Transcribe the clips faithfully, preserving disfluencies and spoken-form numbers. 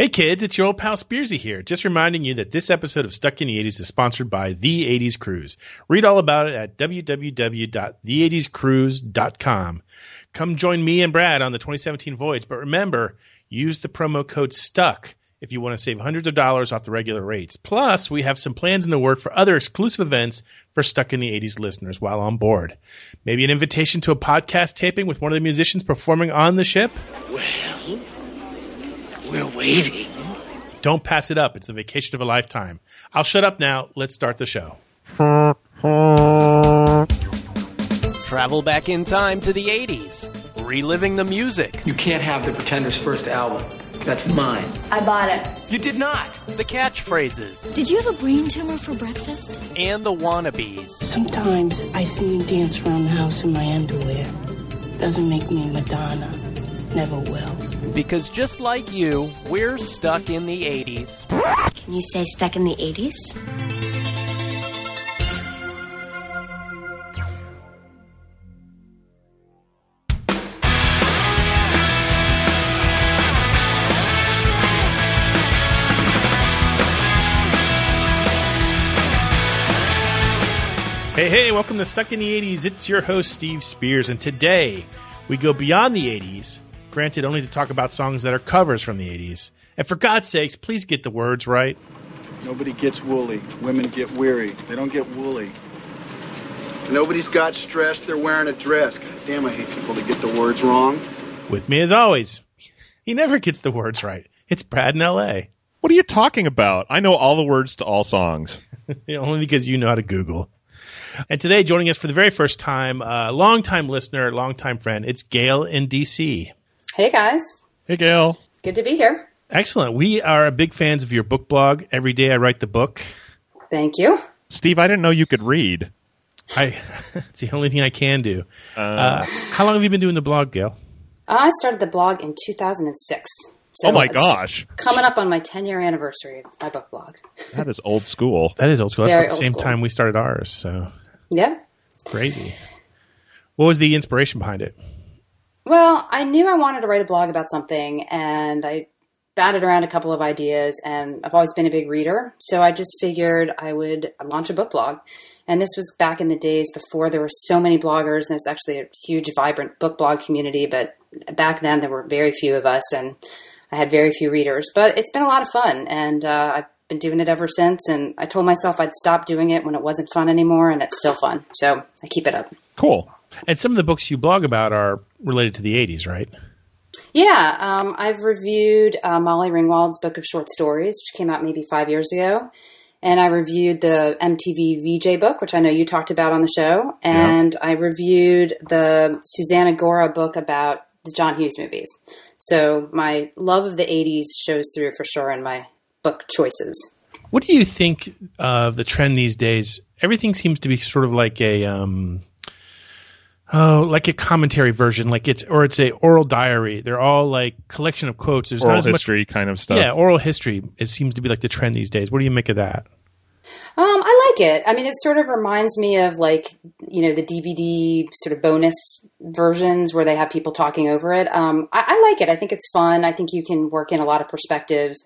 Hey kids, it's your old pal Spearsy here. Just reminding you that this episode of Stuck in the eighties is sponsored by The eighties Cruise. Read all about it at w w w dot the eighties cruise dot com. Come join me and Brad on the twenty seventeen voyage, but remember, use the promo code STUCK if you want to save hundreds of dollars off the regular rates. Plus, we have some plans in the work for other exclusive events for Stuck in the eighties listeners while on board. Maybe an invitation to a podcast taping with one of the musicians performing on the ship? Well... we're waiting. Don't pass it up. It's the vacation of a lifetime. I'll shut up now. Let's start the show. Travel back in time to the eighties. Reliving the music. You can't have the Pretenders' first album. That's mine. I bought it. You did not. The catchphrases. Did you have a brain tumor for breakfast? And the wannabes. Sometimes I see you dance around the house in my underwear. Doesn't make me Madonna. Never will. Because just like you, we're stuck in the eighties. Can you say stuck in the eighties? Hey, hey, welcome to Stuck in the eighties. It's your host, Steve Spears, and today we go beyond the eighties. Granted, only to talk about songs that are covers from the eighties. And for God's sakes, please get the words right. Nobody gets woolly. Women get weary. They don't get woolly. Nobody's got stress. They're wearing a dress. God damn, I hate people that get the words wrong. With me as always, he never gets the words right. It's Brad in L A. What are you talking about? I know all the words to all songs. Only because you know how to Google. And today, joining us for the very first time, uh, longtime listener, longtime friend, it's Gail in D C Hey, guys. Hey, Gail. Good to be here. Excellent. We are big fans of your book blog. Every day I write the book. Thank you. Steve, I didn't know you could read. I. It's the only thing I can do. Uh, uh, how long have you been doing the blog, Gail? I started the blog in two thousand six. So oh, my gosh. Coming up on my ten-year anniversary of my book blog. That is old school. That is old school. That's Very about the same school. time we started ours. So yeah. Crazy. What was the inspiration behind it? Well, I knew I wanted to write a blog about something, and I batted around a couple of ideas, and I've always been a big reader, so I just figured I would launch a book blog. And this was back in the days before there were so many bloggers, and there was actually a huge, vibrant book blog community, but back then there were very few of us, and I had very few readers. But it's been a lot of fun, and uh, I've been doing it ever since, and I told myself I'd stop doing it when it wasn't fun anymore, and it's still fun, so I keep it up. Cool. And some of the books you blog about are related to the eighties, right? Yeah. Um, I've reviewed uh, Molly Ringwald's book of short stories, which came out maybe five years ago. And I reviewed the M T V V J book, which I know you talked about on the show. And yeah. I reviewed the Susanna Gora book about the John Hughes movies. So my love of the eighties shows through for sure in my book choices. What do you think of the trend these days? Everything seems to be sort of like a... Um Oh, like a commentary version, like it's or it's a oral diary. They're all like collection of quotes. There's oral not as history much, kind of stuff. Yeah, oral history. It seems to be like the trend these days. What do you make of that? Um, I like it. I mean, it sort of reminds me of like, you know, the D V D sort of bonus versions where they have people talking over it. Um, I, I like it. I think it's fun. I think you can work in a lot of perspectives.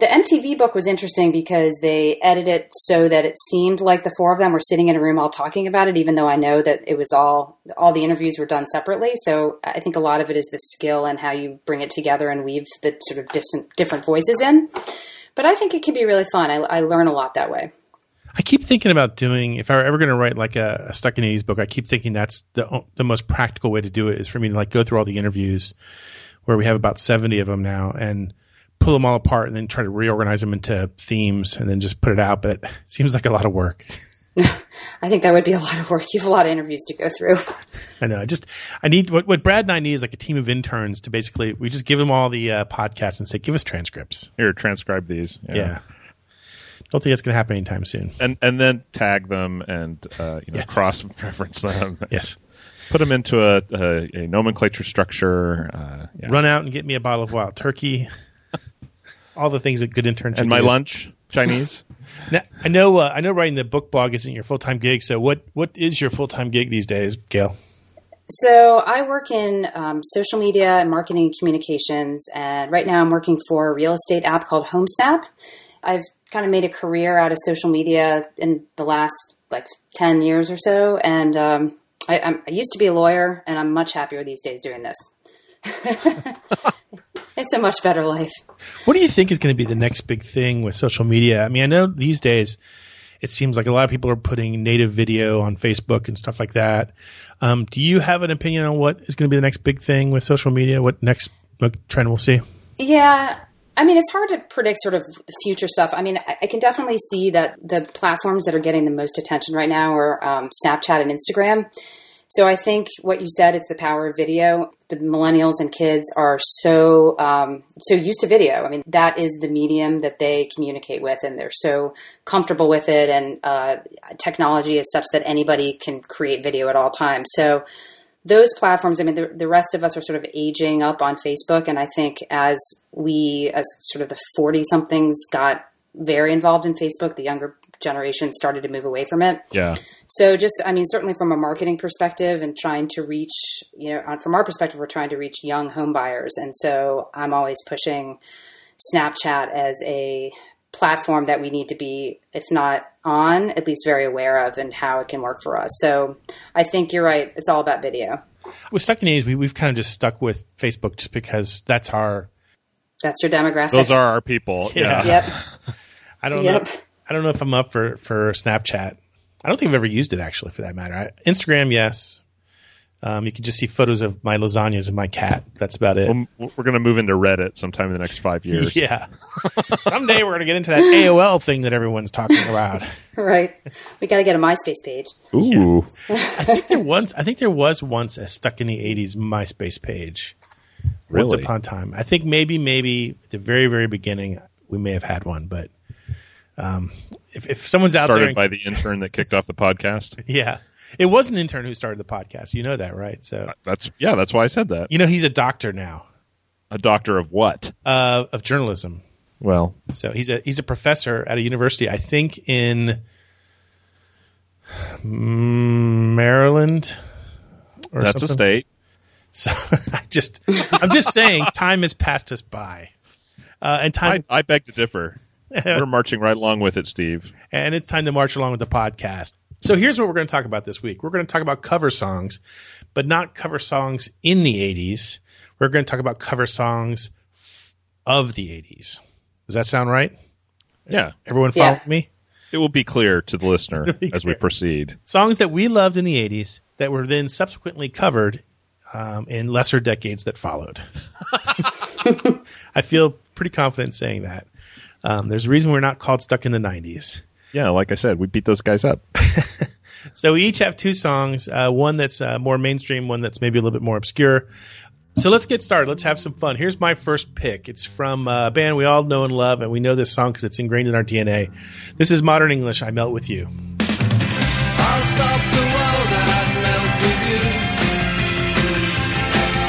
The M T V book was interesting because they edited it so that it seemed like the four of them were sitting in a room all talking about it, even though I know that it was all, all the interviews were done separately. So I think a lot of it is the skill and how you bring it together and weave the sort of distant, different voices in. But I think it can be really fun. I, I learn a lot that way. I keep thinking about doing, if I were ever going to write like a, a Stuck in the eighties book, I keep thinking that's the the most practical way to do it is for me to like go through all the interviews where we have about seventy of them now and pull them all apart and then try to reorganize them into themes and then just put it out. But it seems like a lot of work. I think that would be a lot of work. You have a lot of interviews to go through. I know. I just, I need, what, what Brad and I need is like a team of interns to basically, we just give them all the uh, podcasts and say, give us transcripts. Here, transcribe these. Yeah. yeah. Don't think that's going to happen anytime soon. And and then tag them and uh, you know, yes. cross-reference them. Yes. Put them into a, a, a nomenclature structure. Uh, yeah. Run out and get me a bottle of Wild Turkey. All the things that good interns should And my do. lunch, Chinese. Now, I know uh, I know writing the book blog isn't your full-time gig, so what, what is your full-time gig these days, Gail? So I work in um, social media and marketing and communications, and right now I'm working for a real estate app called HomeSnap. I've kind of made a career out of social media in the last like ten years or so, and um, I, I'm, I used to be a lawyer, and I'm much happier these days doing this. It's a much better life. What do you think is going to be the next big thing with social media? I mean, I know these days it seems like a lot of people are putting native video on Facebook and stuff like that. Um, do you have an opinion on what is going to be the next big thing with social media? What next trend we'll see? Yeah. I mean, it's hard to predict sort of the future stuff. I mean, I, I can definitely see that the platforms that are getting the most attention right now are um, Snapchat and Instagram. So I think what you said, it's the power of video. The millennials and kids are so um, so used to video. I mean, that is the medium that they communicate with, and they're so comfortable with it. And uh, technology is such that anybody can create video at all times. So those platforms, I mean, the, the rest of us are sort of aging up on Facebook. And I think as we, as sort of the forty-somethings got very involved in Facebook, the younger generation started to move away from it. Yeah. So just, I mean, certainly from a marketing perspective and trying to reach, you know, from our perspective, we're trying to reach young home buyers. And so I'm always pushing Snapchat as a platform that we need to be, if not on, at least very aware of and how it can work for us. So I think you're right. It's all about video. With Stuck in the eighties, we, we've kind of just stuck with Facebook just because that's our... That's your demographic. Those are our people. Yeah. yeah. Yep. I don't yep. know. I don't know if I'm up for, for Snapchat. I don't think I've ever used it, actually, for that matter. I, Instagram, yes. Um, you can just see photos of my lasagnas and my cat. That's about it. We're, we're going to move into Reddit sometime in the next five years. Yeah. Someday we're going to get into that A O L thing that everyone's talking about. Right. We got to get a MySpace page. Ooh. Yeah. I think there once. I think there was once a Stuck in the eighties MySpace page. Really? Once upon a time. I think maybe, maybe at the very, very beginning, we may have had one, but... Um, if, if someone's started out there and, by the intern that kicked off the podcast. Yeah. It was an intern who started the podcast. You know that, right? So that's, yeah, that's why I said that. You know, he's a doctor now. A doctor of what? Uh, of journalism. Well, so he's a, he's a professor at a university, I think in Maryland or that's something. A state. So I just, I'm just saying time has passed us by. Uh, and time, I, I beg to differ. We're marching right along with it, Steve. And it's time to march along with the podcast. So here's what we're going to talk about this week. We're going to talk about cover songs, but not cover songs in the eighties. We're going to talk about cover songs of the eighties. Does that sound right? Yeah. Everyone follow yeah. me? It will be clear to the listener as we proceed. Songs that we loved in the eighties that were then subsequently covered um, in lesser decades that followed. I feel pretty confident saying that. Um, there's a reason we're not called Stuck in the nineties. Yeah, like I said, we beat those guys up. So we each have two songs, uh, one that's uh, more mainstream, one that's maybe a little bit more obscure. So let's get started. Let's have some fun. Here's my first pick. It's from a band we all know and love, and we know this song because it's ingrained in our D N A. This is Modern English, I Melt With You. I'll stop the world and I'd melt with you.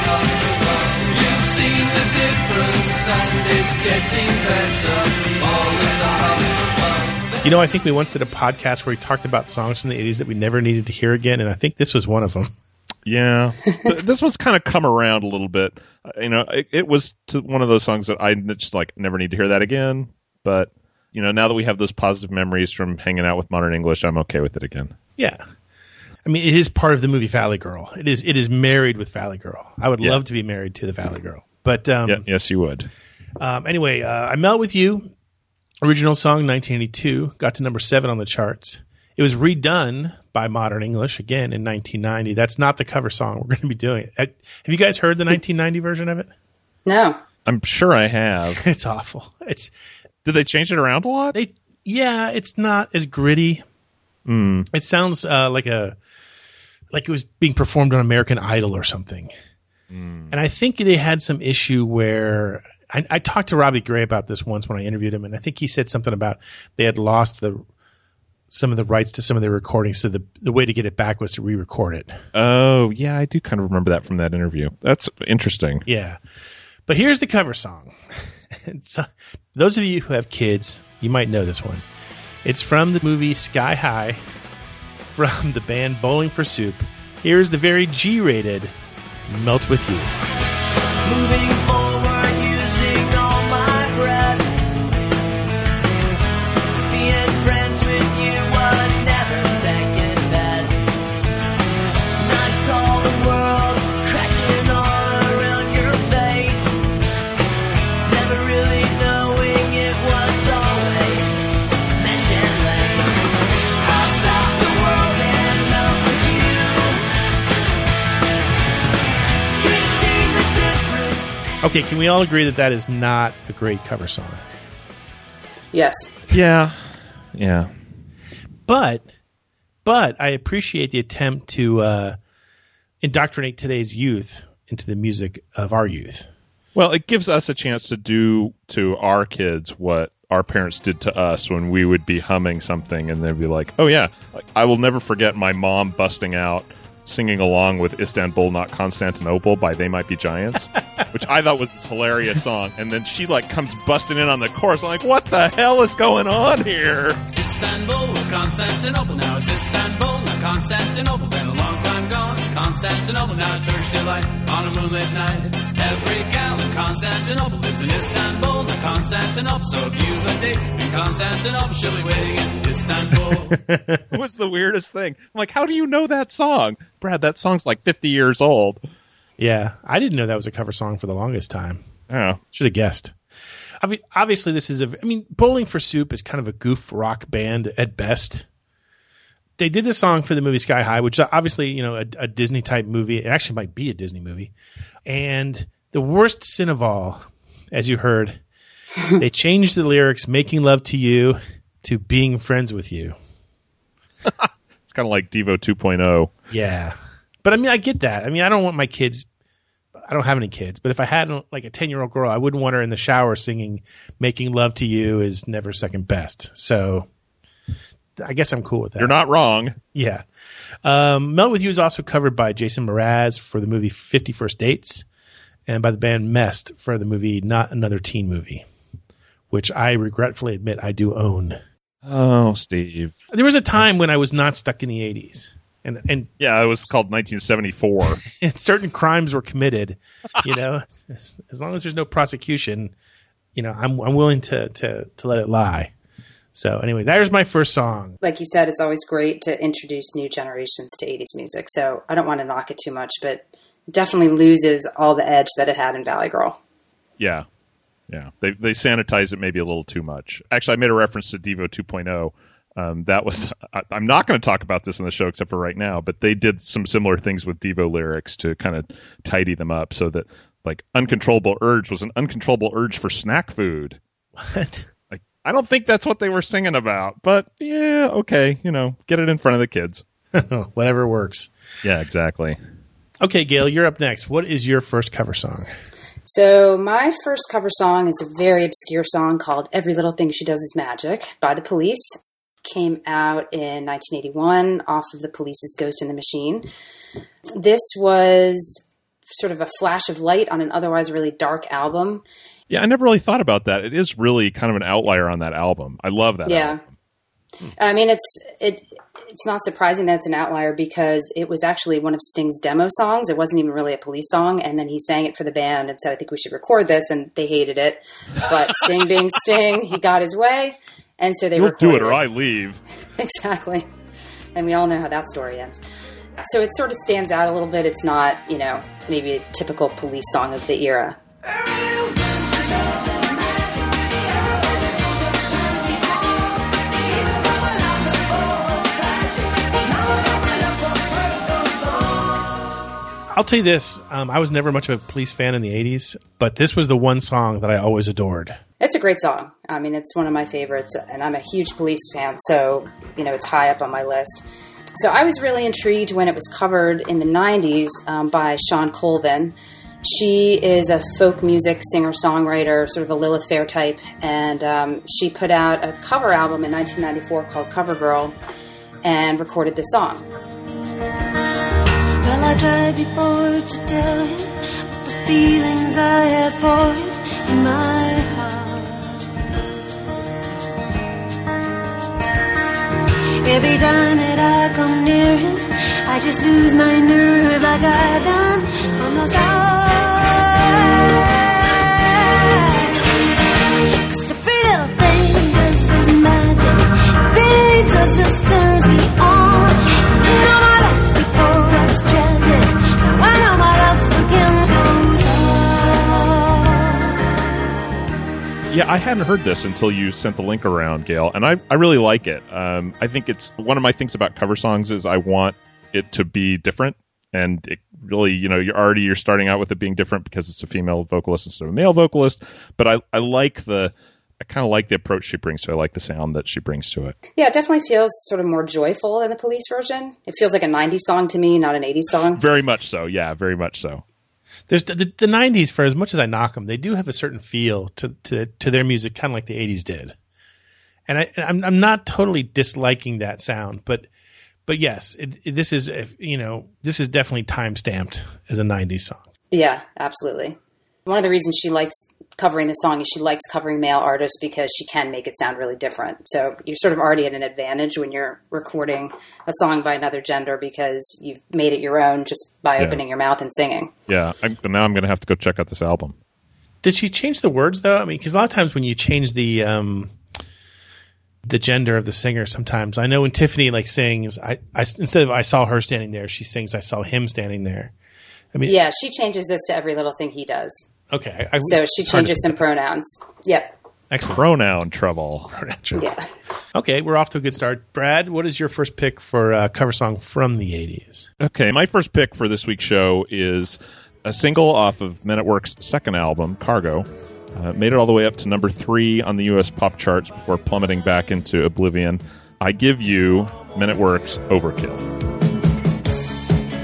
I'll stop the world. You've seen the difference and it's getting better. You know, I think we once did a podcast where we talked about songs from the eighties that we never needed to hear again, and I think this was one of them. Yeah. This one's kind of come around a little bit. You know, it, it was to one of those songs that I just, like, never need to hear that again. But, you know, now that we have those positive memories from hanging out with Modern English, I'm okay with it again. Yeah. I mean, it is part of the movie Valley Girl. It is It is married with Valley Girl. I would yeah. love to be married to the Valley Girl. But um, yeah, yes, you would. Um, anyway, uh, I Melt With You. Original song, nineteen eighty-two, got to number seven on the charts. It was redone by Modern English, again, in nineteen ninety. That's not the cover song we're going to be doing. Have you guys heard the nineteen ninety version of it? No. I'm sure I have. It's awful. It's. Did they change it around a lot? They, yeah, it's not as gritty. Mm. It sounds uh, like a like it was being performed on American Idol or something. Mm. And I think they had some issue where... I, I talked to Robbie Gray about this once when I interviewed him, and I think he said something about they had lost the some of the rights to some of their recordings, so the the way to get it back was to re-record it. Oh, yeah, I do kind of remember that from that interview. That's interesting. Yeah. But here's the cover song. It's, uh, those of you who have kids, you might know this one. It's from the movie Sky High, from the band Bowling for Soup. Here is the very G-rated Melt With You. Moving forward, using all my breath. Being friends with you was never second best. And I saw the world crashing all around your face, never really knowing it was always measureless. I'll stop the world and melt with you. You see the difference. Okay, can we all agree that that is not a great cover song? Yes. Yeah. Yeah. But but I appreciate the attempt to uh, indoctrinate today's youth into the music of our youth. Well, it gives us a chance to do to our kids what our parents did to us when we would be humming something and they'd be like, oh yeah, I will never forget my mom busting out singing along with Istanbul, Not Constantinople by They Might Be Giants, which I thought was this hilarious song. And then she like comes busting in on the chorus. I'm like, what the hell is going on here? Istanbul was Constantinople, now it's Istanbul, not Constantinople. Been a long time gone, Constantinople, now it's Turkish delight on a moonlit night. Every gal in Constantinople lives in Istanbul, not Constantinople. So if you've a date in Constantinople, she'll be waiting in Istanbul. It was the weirdest thing. I'm like, how do you know that song? Brad, that song's like fifty years old. Yeah, I didn't know that was a cover song for the longest time. Oh. Should have guessed. I mean, obviously, this is a... I mean, Bowling for Soup is kind of a goof rock band at best. They did this song for the movie Sky High, which is obviously, you know, a, a Disney-type movie. It actually might be a Disney movie. And the worst sin of all, as you heard, they changed the lyrics, making love to you, to being friends with you. It's kind of like Devo two point oh. Yeah. But, I mean, I get that. I mean, I don't want my kids... I don't have any kids, but if I had like a ten-year-old girl, I wouldn't want her in the shower singing "Making Love to You is Never Second Best." So I guess I'm cool with that. You're not wrong. Yeah. Um, Melt With You is also covered by Jason Mraz for the movie fifty-first Dates and by the band Mest for the movie Not Another Teen Movie, which I regretfully admit I do own. Oh, Steve. There was a time when I was not stuck in the eighties. And, and yeah, it was called nineteen seventy-four. And certain crimes were committed, you know. as, as long as there's no prosecution, you know, I'm I'm willing to to to let it lie. So anyway, there's my first song. Like you said, it's always great to introduce new generations to eighties music. So I don't want to knock it too much, but definitely loses all the edge that it had in Valley Girl. Yeah, yeah. They they sanitize it maybe a little too much. Actually, I made a reference to Devo two point oh. Um, that was, I, I'm not going to talk about this in the show except for right now, but they did some similar things with Devo lyrics to kind of tidy them up so that like uncontrollable urge was an uncontrollable urge for snack food. What? Like, I don't think that's what they were singing about, but yeah, okay. You know, get it in front of the kids. Whatever works. Yeah, exactly. Okay, Gail, you're up next. What is your first cover song? So my first cover song is a very obscure song called Every Little Thing She Does Is Magic by The Police. Came out in nineteen eighty-one off of The Police's Ghost in the Machine. This was sort of a flash of light on an otherwise really dark album. Yeah, I never really thought about that. It is really kind of an outlier on that album. I love that yeah. album. Yeah. I mean, it's it it's not surprising that it's an outlier because it was actually one of Sting's demo songs. It wasn't even really a Police song. And then he sang it for the band and said, I think we should record this. And they hated it. But Sting being Sting, he got his way. And so they You'll recorded. Do it or I leave. Exactly. And we all know how that story ends. So it sort of stands out a little bit. It's not, you know, maybe a typical Police song of the era. I'll tell you this. Um, I was never much of a Police fan in the eighties, but this was the one song that I always adored. It's a great song. I mean, it's one of my favorites, and I'm a huge Police fan, so, you know, it's high up on my list. So I was really intrigued when it was covered in the nineties um, by Sean Colvin. She is a folk music singer-songwriter, sort of a Lilith Fair type, and um, she put out a cover album in nineteen ninety-four called Cover Girl and recorded this song. Well, I tried before to tell him the feelings I had for him in my heart. Every time that I come near him, I just lose my nerve like I've done for most hours. Cause every little thing this is magic. Big touch just turns me on. You know my life before was tragic. Now I know my love again goes on. Yeah, I hadn't heard this until you sent the link around, Gail, and I, I really like it. Um, I think it's one of my things about cover songs is I want it to be different. And it really, you know, you're already, you're starting out with it being different because it's a female vocalist instead of a male vocalist. But I, I like the, I kind of like the approach she brings to it. I like the sound that she brings to it. Yeah, it definitely feels sort of more joyful than the Police version. It feels like a nineties song to me, not an eighties song. Very much so. Yeah, very much so. There's the, the, the nineties, for as much as I knock them, they do have a certain feel to, to, to their music, kind of like the eighties did. And I, I'm, I'm not totally disliking that sound, but... But yes, it, it, this is, you know, this is definitely time stamped as a nineties song. Yeah, absolutely. One of the reasons she likes covering the song is she likes covering male artists because she can make it sound really different. So you're sort of already at an advantage when you're recording a song by another gender because you've made it your own just by yeah. opening your mouth and singing. Yeah. I'm, now I'm going to have to go check out this album. Did she change the words though? I mean, because a lot of times when you change the, um, the gender of the singer sometimes. I know when Tiffany like sings, I, I instead of I saw her standing there, she sings I saw him standing there. I mean, yeah, she changes this to every little thing he does. Okay, I, so she changes some pronouns. Yep. Excellent. Pronoun trouble. Yeah. Okay, we're off to a good start. Brad, what is your first pick for a cover song from the eighties? Okay, my first pick for this week's show is a single off of Men at Work's second album, Cargo. Uh, made it all the way up to number three on the U S pop charts before plummeting back into oblivion. I give you Men at Work's Overkill.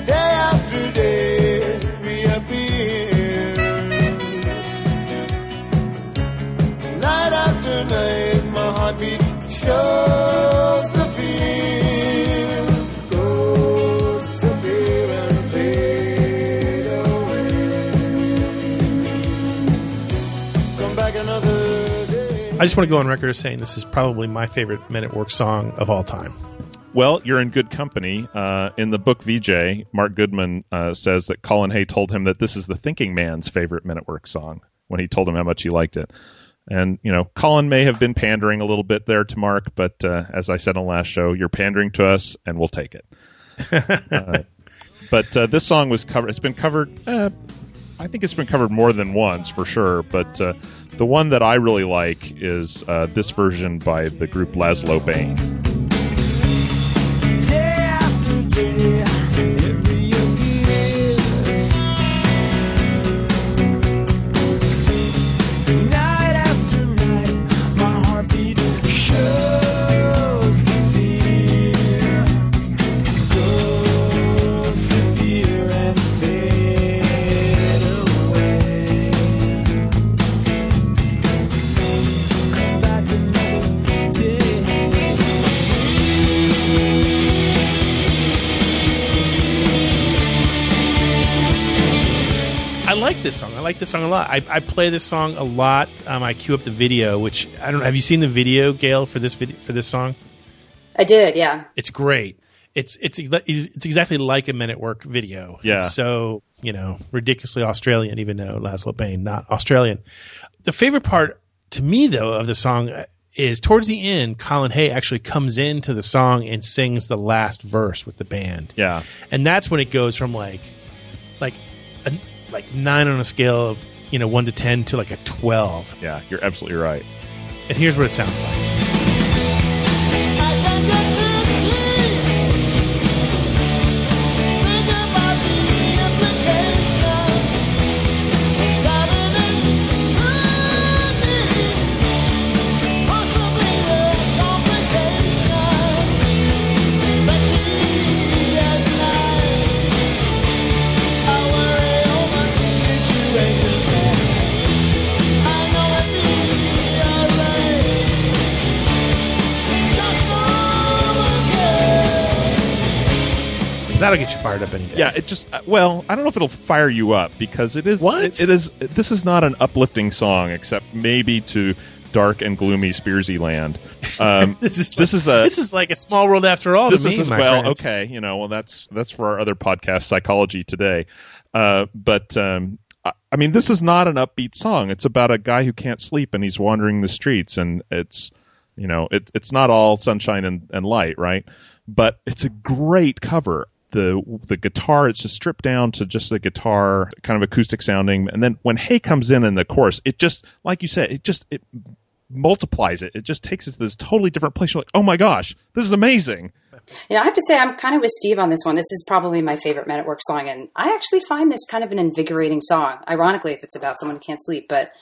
Day after day reappear. Night after night my heartbeat shows the fear. Ghosts appear and fade. I just want to go on record as saying this is probably my favorite Men at Work song of all time. Well, you're in good company. Uh, in the book V J, Mark Goodman uh, says that Colin Hay told him that this is the thinking man's favorite Men at Work song when he told him how much he liked it. And, you know, Colin may have been pandering a little bit there to Mark, but uh, as I said on the last show, you're pandering to us and we'll take it. uh, but uh, this song was covered. It's been covered. Uh, I think it's been covered more than once for sure. But uh, the one that I really like is uh, this version by the group Lazlo Bane. This song, I like this song a lot. I, I play this song a lot. Um, I queue up the video, which I don't know. Have you seen the video, Gail, for this video for this song? I did, yeah. It's great. It's it's it's exactly like a Men at Work video. Yeah. It's so, you know, ridiculously Australian, even though Lazlo Bane not Australian. The favorite part to me though of the song is towards the end, Colin Hay actually comes into the song and sings the last verse with the band. Yeah. And that's when it goes from like like. A, like nine on a scale of, you know, one to ten to like a twelve. Yeah, you're absolutely right. And here's what it sounds like. That'll get you fired up any day. Yeah, it just, well, I don't know if it'll fire you up because it is, what? It, it is, this is not an uplifting song except maybe to dark and gloomy Spearsy land. Um, this is this like, is a this is like a small world after all. This to me, is my well, friends. okay, you know, well that's that's for our other podcast, Psychology Today. Uh, but um, I, I mean, this is not an upbeat song. It's about a guy who can't sleep and he's wandering the streets, and it's you know, it, it's not all sunshine and, and light, right? But it's a great cover. The the guitar, it's just stripped down to just the guitar, kind of acoustic sounding. And then when Hay comes in in the chorus, it just, like you said, it just it multiplies it. It just takes it to this totally different place. You're like, oh my gosh, this is amazing. You know, I have to say, I'm kind of with Steve on this one. This is probably my favorite Men at Work song. And I actually find this kind of an invigorating song, ironically, if it's about someone who can't sleep. But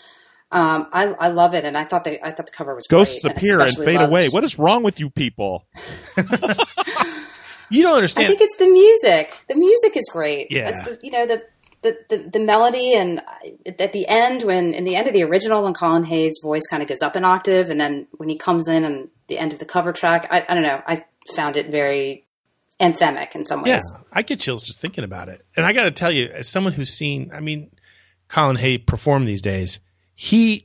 um, I, I love it. And I thought, they, I thought the cover was Ghosts great. Ghosts appear and, and fade loved. away. What is wrong with you people? You don't understand. I think it's the music. The music is great. Yeah. It's the, you know, the, the, the, the melody, and at the end, when in the end of the original, when Colin Hay's voice kind of goes up an octave, and then when he comes in and the end of the cover track, I, I don't know. I found it very anthemic in some ways. Yeah, I get chills just thinking about it. And I got to tell you, as someone who's seen, I mean, Colin Hay perform these days, he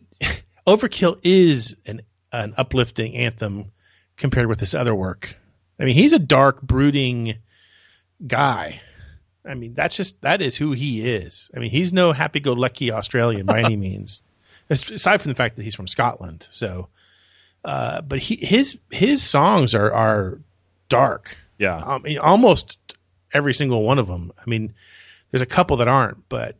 Overkill is an an uplifting anthem compared with his other work. I mean, he's a dark, brooding guy. I mean, that's just, that is who he is. I mean, he's no happy-go-lucky Australian by any means, aside from the fact that he's from Scotland. So, uh, but he, his, his songs are, are dark. Yeah. Um, almost every single one of them. I mean, there's a couple that aren't, but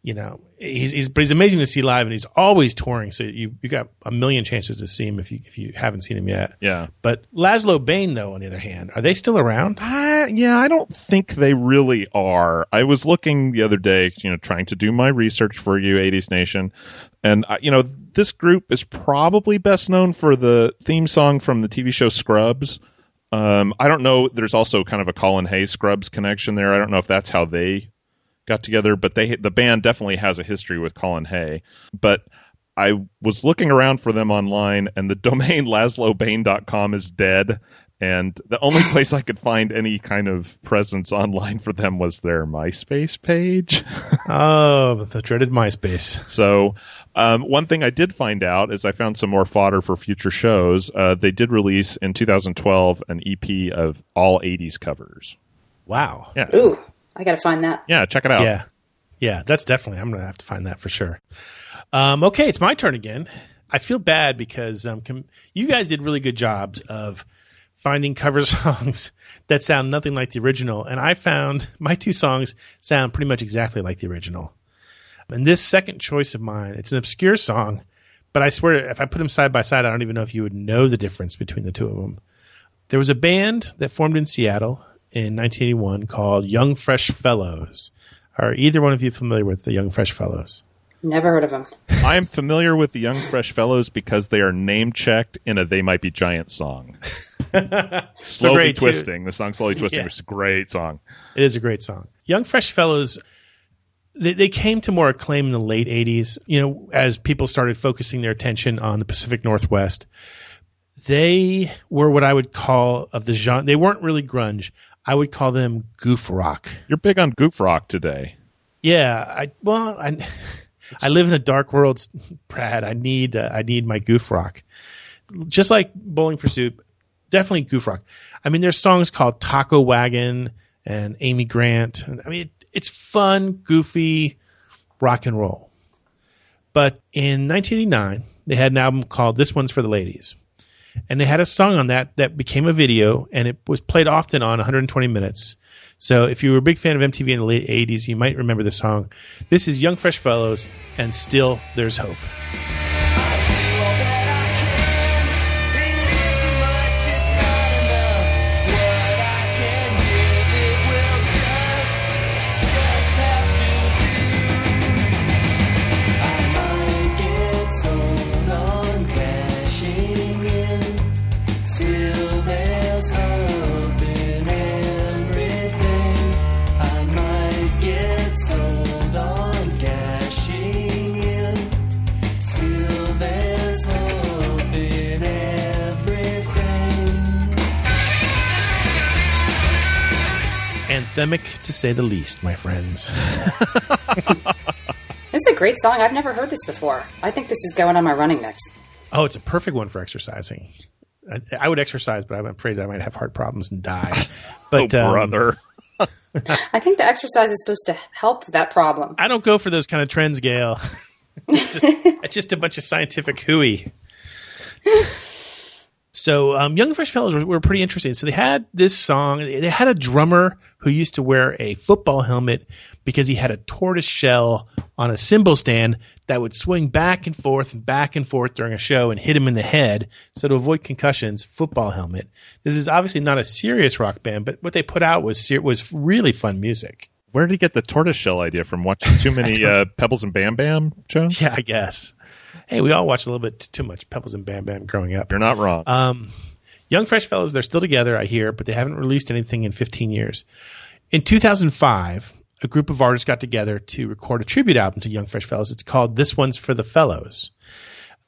you know, he's, he's, but he's amazing to see live, and he's always touring. So you you got a million chances to see him if you if you haven't seen him yet. Yeah. But Lazlo Bane, though, on the other hand, are they still around? Uh, yeah, I don't think they really are. I was looking the other day, you know, trying to do my research for you, eighties Nation, and I, you know, this group is probably best known for the theme song from the T V show Scrubs. Um, I don't know. There's also kind of a Colin Hay Scrubs connection there. I don't know if that's how they got together, but they the band definitely has a history with Colin Hay. But I was looking around for them online, and the domain lazlo bane dot com is dead, and the only place I could find any kind of presence online for them was their MySpace page. Oh, the dreaded MySpace. So um, one thing I did find out is I found some more fodder for future shows. Uh, they did release in two thousand twelve an E P of all eighties covers. Wow. Yeah. Ooh. I got to find that. Yeah, check it out. Yeah, yeah, that's definitely, I'm going to have to find that for sure. Um, okay, it's my turn again. I feel bad because um, com- you guys did really good jobs of finding cover songs that sound nothing like the original. And I found my two songs sound pretty much exactly like the original. And this second choice of mine, it's an obscure song, but I swear if I put them side by side, I don't even know if you would know the difference between the two of them. There was a band that formed in Seattle in nineteen eighty-one called Young Fresh Fellows. Are either one of you familiar with the Young Fresh Fellows? Never heard of them. I am familiar with the Young Fresh Fellows because they are name-checked in a They Might Be Giants song. Slowly so Twisting. Too. The song Slowly Twisting, yeah, is a great song. It is a great song. Young Fresh Fellows, they, they came to more acclaim in the late eighties, you know, as people started focusing their attention on the Pacific Northwest. They were what I would call of the genre. They weren't really grunge. I would call them goof rock. You're big on goof rock today. Yeah, I well, I, I live in a dark world, Brad. I need uh, I need my goof rock, just like Bowling for Soup. Definitely goof rock. I mean, there's songs called Taco Wagon and Amy Grant. And, I mean, it, it's fun, goofy rock and roll. But in nineteen eighty-nine, they had an album called This One's for the Ladies. And they had a song on that that became a video, and it was played often on one hundred twenty minutes. So if you were a big fan of M T V in the late eighties, you might remember the song. This is Young Fresh Fellows and Still There's Hope. To say the least, my friends. This is a great song. I've never heard this before. I think this is going on my running mix. Oh, it's a perfect one for exercising. I, I would exercise, but I'm afraid I might have heart problems and die. But, oh, brother. Um, I think the exercise is supposed to help that problem. I don't go for those kind of trends, Gail. It's just, it's just a bunch of scientific hooey. So um, Young Fresh Fellows were, were pretty interesting. So they had this song. They had a drummer who used to wear a football helmet because he had a tortoise shell on a cymbal stand that would swing back and forth and back and forth during a show and hit him in the head. So to avoid concussions, football helmet. This is obviously not a serious rock band, but what they put out was ser- was really fun music. Where did he get the tortoise shell idea from? Watching too many uh, Pebbles and Bam Bam shows? Yeah, I guess. Hey, we all watched a little bit too much Pebbles and Bam Bam growing up. You're not wrong. Um, Young Fresh Fellows, they're still together, I hear, but they haven't released anything in fifteen years. In two thousand five, a group of artists got together to record a tribute album to Young Fresh Fellows. It's called This One's for the Fellows.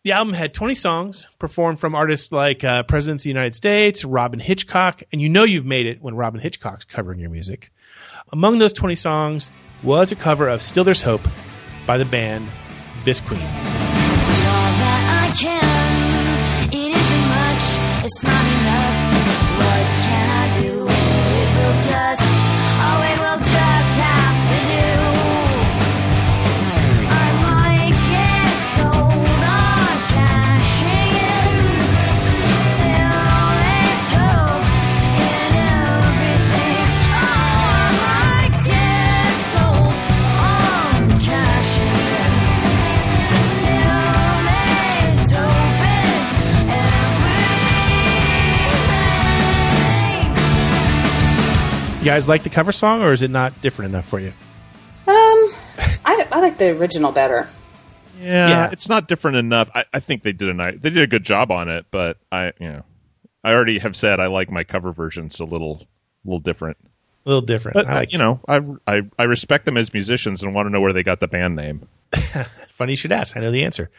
The album had twenty songs performed from artists like uh, Presidents of the United States, Robin Hitchcock, and you know you've made it when Robin Hitchcock's covering your music. Among those twenty songs was a cover of Still There's Hope by the band Visqueen. It's all that I can. It isn't much. It's not enough. What can I do? It will just, oh, it will just have to do. I might get sold on cashing in. Still there's hope in everything. Oh, I might get sold on cashing in. Still there's hope in everything. You guys like the cover song, or is it not different enough for you? Um, I, I like the original better. Yeah, Yeah. It's not different enough. I, I think they did a nice, they did a good job on it, but I, you know, I already have said I like my cover versions a little, little different. A little different. But I like you know, I, I I respect them as musicians and want to know where they got the band name. Funny you should ask. I know the answer.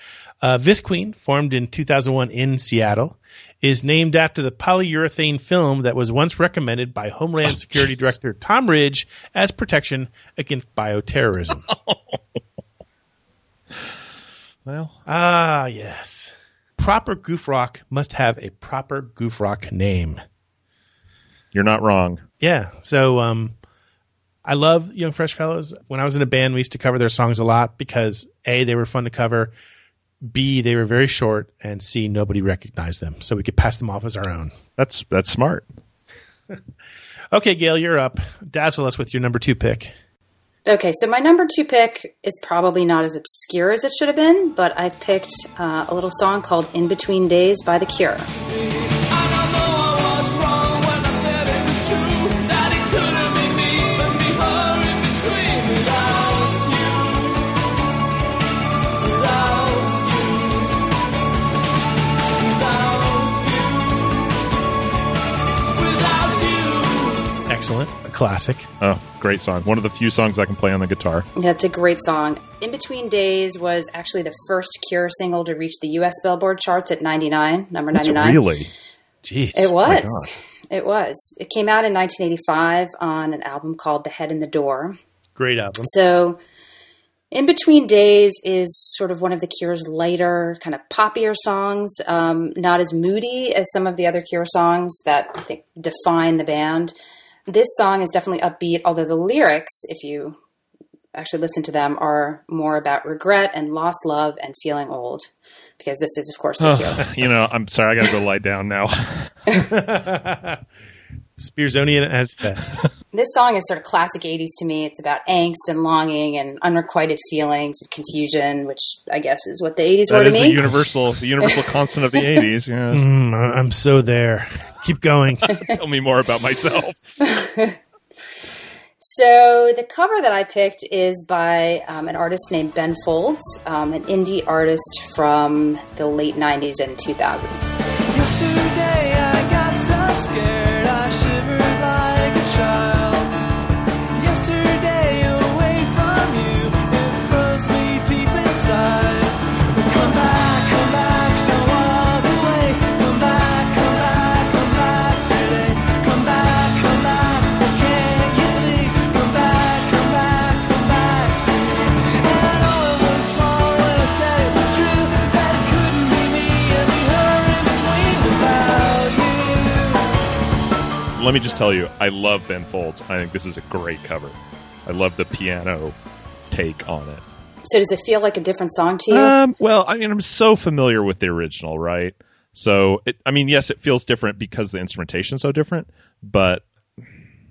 Uh, Visqueen, formed in two thousand one in Seattle, is named after the polyurethane film that was once recommended by Homeland Security Director Tom Ridge as protection against bioterrorism. Well, ah, yes. Proper goof rock must have a proper goof rock name. You're not wrong. Yeah. So um, I love Young Fresh Fellows. When I was in a band, we used to cover their songs a lot because A, they were fun to cover, B, they were very short, and C, nobody recognized them. So we could pass them off as our own. That's that's smart. Okay, Gail, you're up. Dazzle us with your number two pick. Okay, so my number two pick is probably not as obscure as it should have been, but I've picked uh, a little song called In Between Days by The Cure. Excellent. A classic. Oh, great song. One of the few songs I can play on the guitar. Yeah, it's a great song. In Between Days was actually the first Cure single to reach the U S Billboard charts at ninety-nine, number ninety-nine. Really? Jeez. It was. Oh it was. It came out in nineteen eighty-five on an album called The Head in the Door. Great album. So In Between Days is sort of one of the Cure's lighter, kind of poppier songs, um, not as moody as some of the other Cure songs that I think define the band. This song is definitely upbeat, although the lyrics, if you actually listen to them, are more about regret and lost love and feeling old, because this is, of course, the oh, Cure. You know, I'm sorry. I got to go lie down now. Spearsonian at its best. This song is sort of classic eighties to me. It's about angst and longing and unrequited feelings and confusion, which I guess is what the eighties that were to me. That is the universal, the universal constant of the eighties. Yes. Mm, I'm so there. Keep going. Tell me more about myself. So the cover that I picked is by um, an artist named Ben Folds, um, an indie artist from the late nineties and two thousands. Yesterday I got so scared. let me just tell you, I love Ben Folds. I think this is a great cover. I love the piano take on it. So does it feel like a different song to you? Um, well, I mean, I'm so familiar with the original, right? So, it, I mean, yes, it feels different because the instrumentation is so different, but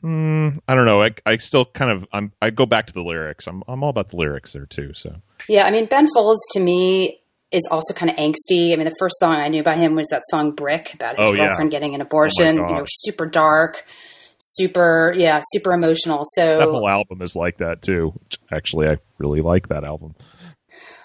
mm, I don't know. I, I still kind of, I'm, I go back to the lyrics. I'm, I'm all about the lyrics there too. So, yeah, I mean, Ben Folds to me is also kind of angsty. I mean, the first song I knew by him was that song Brick about his oh, girlfriend yeah. getting an abortion, oh you know, super dark, super, yeah, super emotional. So that whole album is like that too. Actually, I really like that album.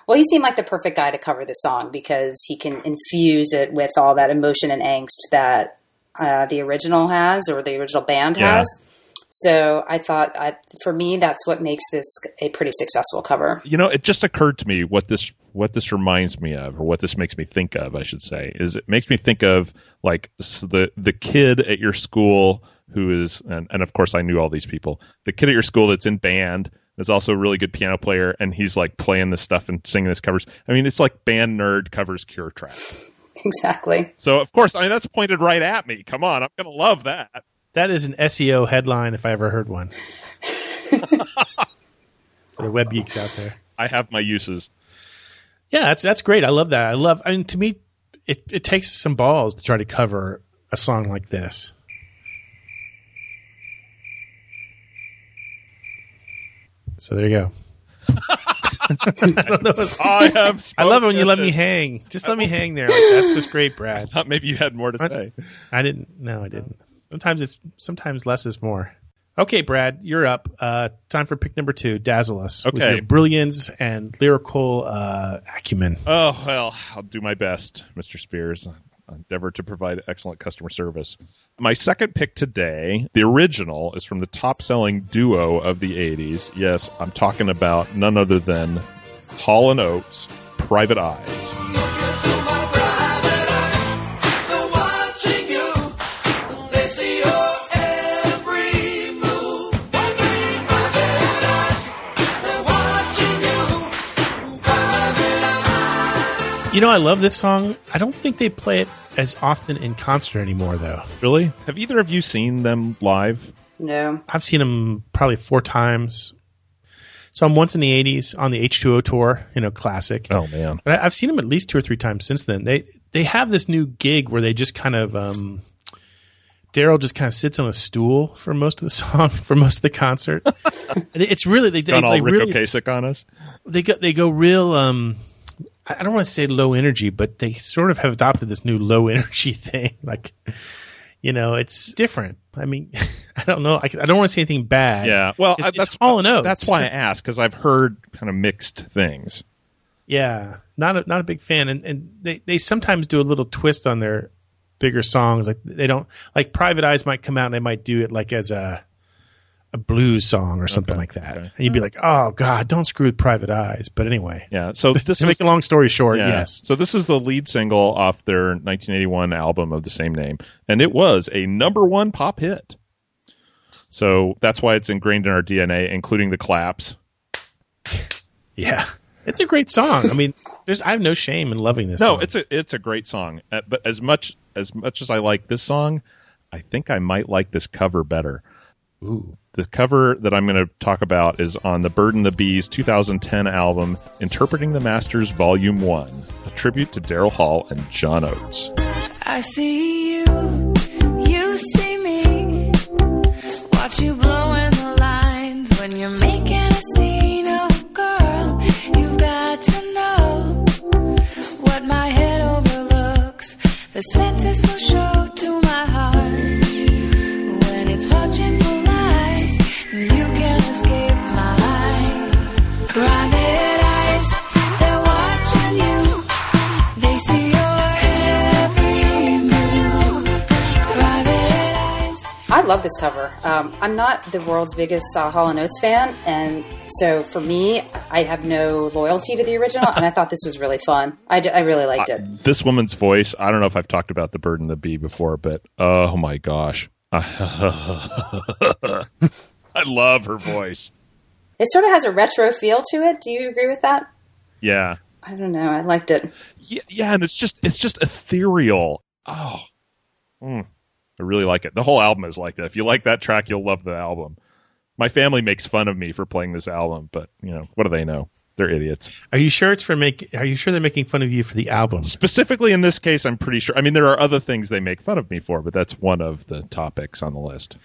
Well, you seem like the perfect guy to cover this song because he can infuse it with all that emotion and angst that uh, the original has or the original band yeah. has. So I thought, I, for me, that's what makes this a pretty successful cover. You know, it just occurred to me what this what this reminds me of, or what this makes me think of, I should say, is it makes me think of like the the kid at your school who is, and, and of course I knew all these people, the kid at your school that's in band. There's also a really good piano player, and he's like playing this stuff and singing this covers. I mean, it's like band nerd covers Cure track. Exactly. So, of course, I mean, that's pointed right at me. Come on. I'm going to love that. That is an S E O headline if I ever heard one. For the web geeks out there. I have my uses. Yeah, that's that's great. I love that. I love I mean, to me, it, it takes some balls to try to cover a song like this. So there you go. I don't know. I, have I love it when you let me hang. Just let me hang there. Like, that's just great, Brad. I thought maybe you had more to I, say. I didn't. No, I didn't. Sometimes it's sometimes less is more. Okay, Brad, you're up. Uh, time for pick number two. Dazzle us okay. with your brilliance and lyrical uh, acumen. Oh well, I'll do my best, Mister Spears. I endeavor to provide excellent customer service. My second pick today, the original, is from the top-selling duo of the eighties. Yes, I'm talking about none other than Hall and Oates' Private Eyes. You know, I love this song. I don't think they play it as often in concert anymore, though. Really? Have either of you seen them live? No. I've seen them probably four times. So I'm once in the eighties on the H two O tour, you know, classic. Oh, man. But I've seen them at least two or three times since then. They they have this new gig where they just kind of um, – Daryl just kind of sits on a stool for most of the song, for most of the concert. It's really – they got all they Rick really, Ocasek on us. They go, they go real um, – I don't want to say low energy, but they sort of have adopted this new low energy thing. Like, you know, it's different. I mean, I don't know. I, I don't want to say anything bad. Yeah. Well, it's, I, that's Hall and Oates. That's why I asked, because I've heard kind of mixed things. Yeah. Not a, not a big fan. And, and they, they sometimes do a little twist on their bigger songs. Like, they don't, like, Private Eyes might come out and they might do it like as a, a blues song or something okay, like that. Okay. And you'd be like, oh, God, don't screw with Private Eyes. But anyway. Yeah. So this to make is, a long story short, yeah. yes. So this is the lead single off their nineteen eighty-one album of the same name. And it was a number one pop hit. So that's why it's ingrained in our D N A, including the claps. Yeah. It's a great song. I mean, there's I have no shame in loving this no, song. No, it's a, it's a great song. Uh, but as much, as much as I like this song, I think I might like this cover better. Ooh. The cover that I'm going to talk about is on the Bird and the Bee's two thousand ten album, Interpreting the Masters, Volume one, a tribute to Daryl Hall and John Oates. I see you, you see me, watch you blow in the lines when you're making a scene. Oh, girl, you've got to know what my head overlooks. The senses will show to my heart. I love this cover. Um, I'm not the world's biggest uh, Hall and Oates fan, and so for me, I have no loyalty to the original, and I thought this was really fun. I, d- I really liked it. Uh, this woman's voice, I don't know if I've talked about the Bird and the Bee before, but oh my gosh. I love her voice. It sort of has a retro feel to it. Do you agree with that? Yeah. I don't know. I liked it. Yeah, yeah, and it's just it's just ethereal. Oh. Mm. I really like it. The whole album is like that. If you like that track, you'll love the album. My family makes fun of me for playing this album, but you know, what do they know? They're idiots. Are you sure it's for make? Are you sure they're making fun of you for the album? Specifically in this case, I'm pretty sure. I mean, there are other things they make fun of me for, but that's one of the topics on the list.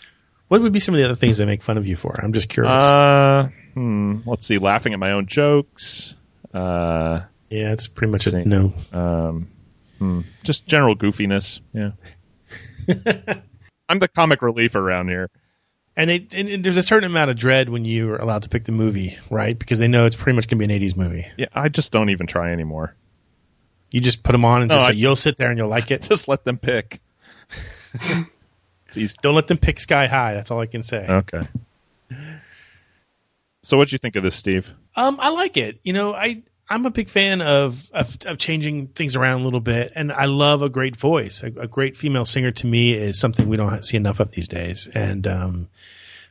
What would be some of the other things they make fun of you for? I'm just curious. Uh, hmm, let's see. Laughing at my own jokes. Uh, yeah, it's pretty much a no. Um, hmm, just general goofiness. Yeah. I'm the comic relief around here. And, they, and there's a certain amount of dread when you are allowed to pick the movie, right? Because they know it's pretty much going to be an eighties movie. Yeah, I just don't even try anymore. You just put them on and no, just say, just, you'll sit there and you'll like it? Just let them pick. Don't let them pick Sky High. That's all I can say. Okay. So what'd you think of this, Steve? Um, I like it. You know, I, I'm a big fan of, of, of changing things around a little bit. And I love a great voice. A, a great female singer to me is something we don't see enough of these days. And um,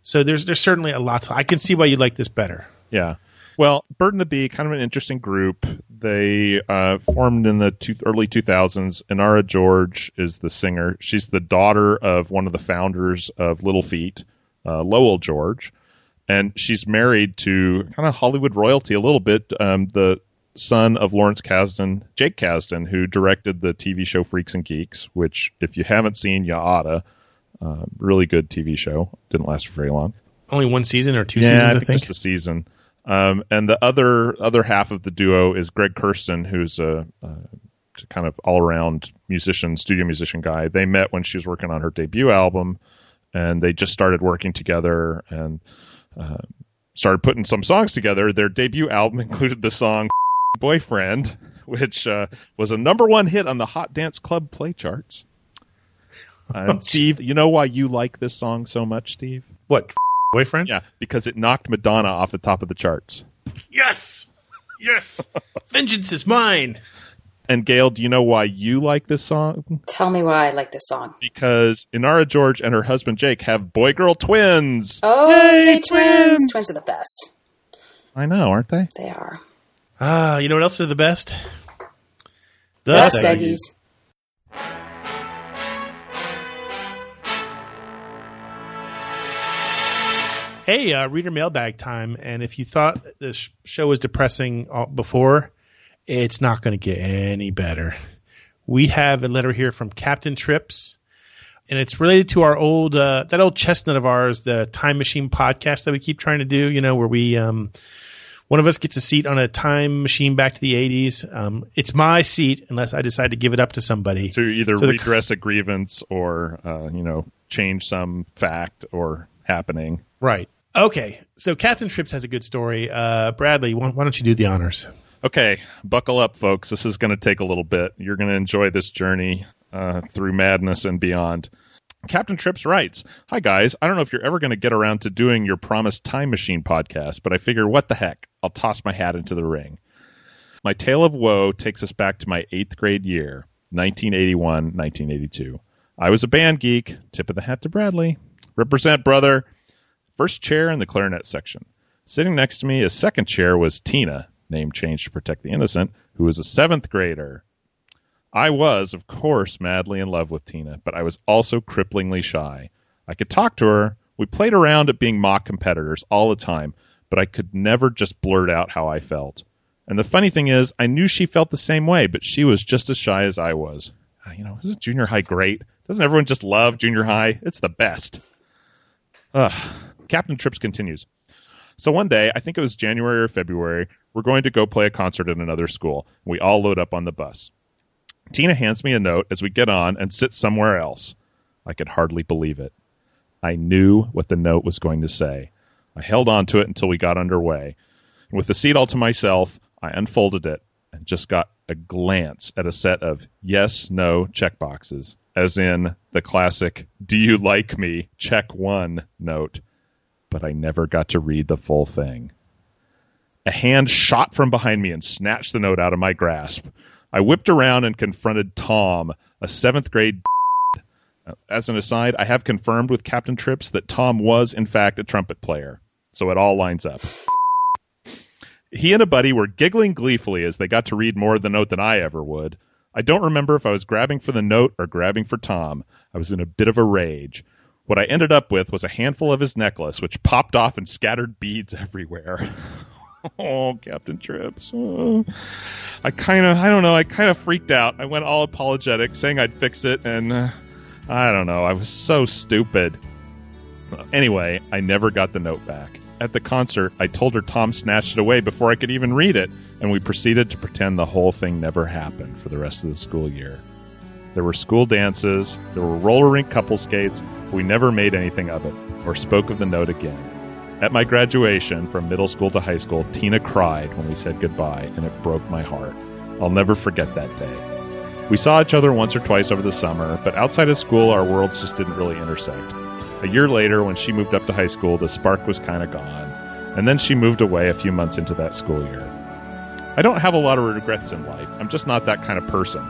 so there's there's certainly a lot. To, I can see why you like this better. Yeah. Well, Bird and the Bee, kind of an interesting group. They uh, formed in the two, early two thousands. Inara George is the singer. She's the daughter of one of the founders of Little Feat, uh, Lowell George. And she's married to kind of Hollywood royalty a little bit, um, the son of Lawrence Kasdan, Jake Kasdan, who directed the T V show Freaks and Geeks, which if you haven't seen, you oughta. Uh, really good T V show. Didn't last for very long. Only one season or two yeah, seasons, I think. Yeah, just a season. Um, and the other other half of the duo is Greg Kurstin, who's a, a kind of all-around musician, studio musician guy. They met when she was working on her debut album, and they just started working together, and Uh, started putting some songs together. Their debut album included the song Boyfriend, which uh, was a number one hit on the Hot Dance Club play charts. Um, Steve, you know why you like this song so much, Steve? What? Boyfriend? Yeah, because it knocked Madonna off the top of the charts. Yes! Yes! Vengeance is mine! And Gail, do you know why you like this song? Tell me why I like this song. Because Inara George and her husband Jake have boy-girl twins. Oh, yay, twins! twins! Twins are the best. I know, aren't they? They are. Ah, uh, you know what else are the best? The Seggies. Hey, uh, reader mailbag time. And if you thought this show was depressing before, it's not going to get any better. We have a letter here from Captain Trips, and it's related to our old uh, that old chestnut of ours, the Time Machine podcast that we keep trying to do. You know, where we um, one of us gets a seat on a time machine back to the eighties. Um, it's my seat unless I decide to give it up to somebody to either so redress the, a grievance or uh, you know, change some fact or happening. Right. Okay. So Captain Trips has a good story. Uh, Bradley, why, why don't you do the honors? Okay, buckle up, folks. This is going to take a little bit. You're going to enjoy this journey uh, through madness and beyond. Captain Trips writes, "Hi, guys. I don't know if you're ever going to get around to doing your promised Time Machine podcast, but I figure, what the heck? I'll toss my hat into the ring. My tale of woe takes us back to my eighth grade year, nineteen eighty-one, nineteen eighty-two. I was a band geek. Tip of the hat to Bradley. Represent, brother. First chair in the clarinet section. Sitting next to me, as second chair, was Tina. Name changed to protect the innocent, who was a seventh grader. I was, of course, madly in love with Tina, but I was also cripplingly shy. I could talk to her. We played around at being mock competitors all the time, but I could never just blurt out how I felt. And the funny thing is, I knew she felt the same way, but she was just as shy as I was. You know, isn't junior high great? Doesn't everyone just love junior high? It's the best." Ugh. Captain Trips continues. "So one day, I think it was January or February, we're going to go play a concert at another school. We all load up on the bus. Tina hands me a note as we get on and sit somewhere else. I could hardly believe it. I knew what the note was going to say. I held on to it until we got underway. And with the seat all to myself, I unfolded it and just got a glance at a set of yes, no checkboxes, as in the classic, do you like me, check one note. But I never got to read the full thing. A hand shot from behind me and snatched the note out of my grasp. I whipped around and confronted Tom, a seventh grade d***. As an aside, I have confirmed with Captain Trips that Tom was, in fact, a trumpet player. So it all lines up. He and a buddy were giggling gleefully as they got to read more of the note than I ever would. I don't remember if I was grabbing for the note or grabbing for Tom. I was in a bit of a rage. What I ended up with was a handful of his necklace, which popped off and scattered beads everywhere. Oh, Captain Trips. Oh. I kind of, I don't know, I kind of freaked out. I went all apologetic, saying I'd fix it, and uh, I don't know, I was so stupid. Anyway, I never got the note back. At the concert, I told her Tom snatched it away before I could even read it, and we proceeded to pretend the whole thing never happened for the rest of the school year. There were school dances, there were roller rink couple skates, but we never made anything of it, or spoke of the note again. At my graduation from middle school to high school, Tina cried when we said goodbye, and it broke my heart. I'll never forget that day. We saw each other once or twice over the summer, but outside of school, our worlds just didn't really intersect. A year later, when she moved up to high school, the spark was kind of gone, and then she moved away a few months into that school year. I don't have a lot of regrets in life. I'm just not that kind of person.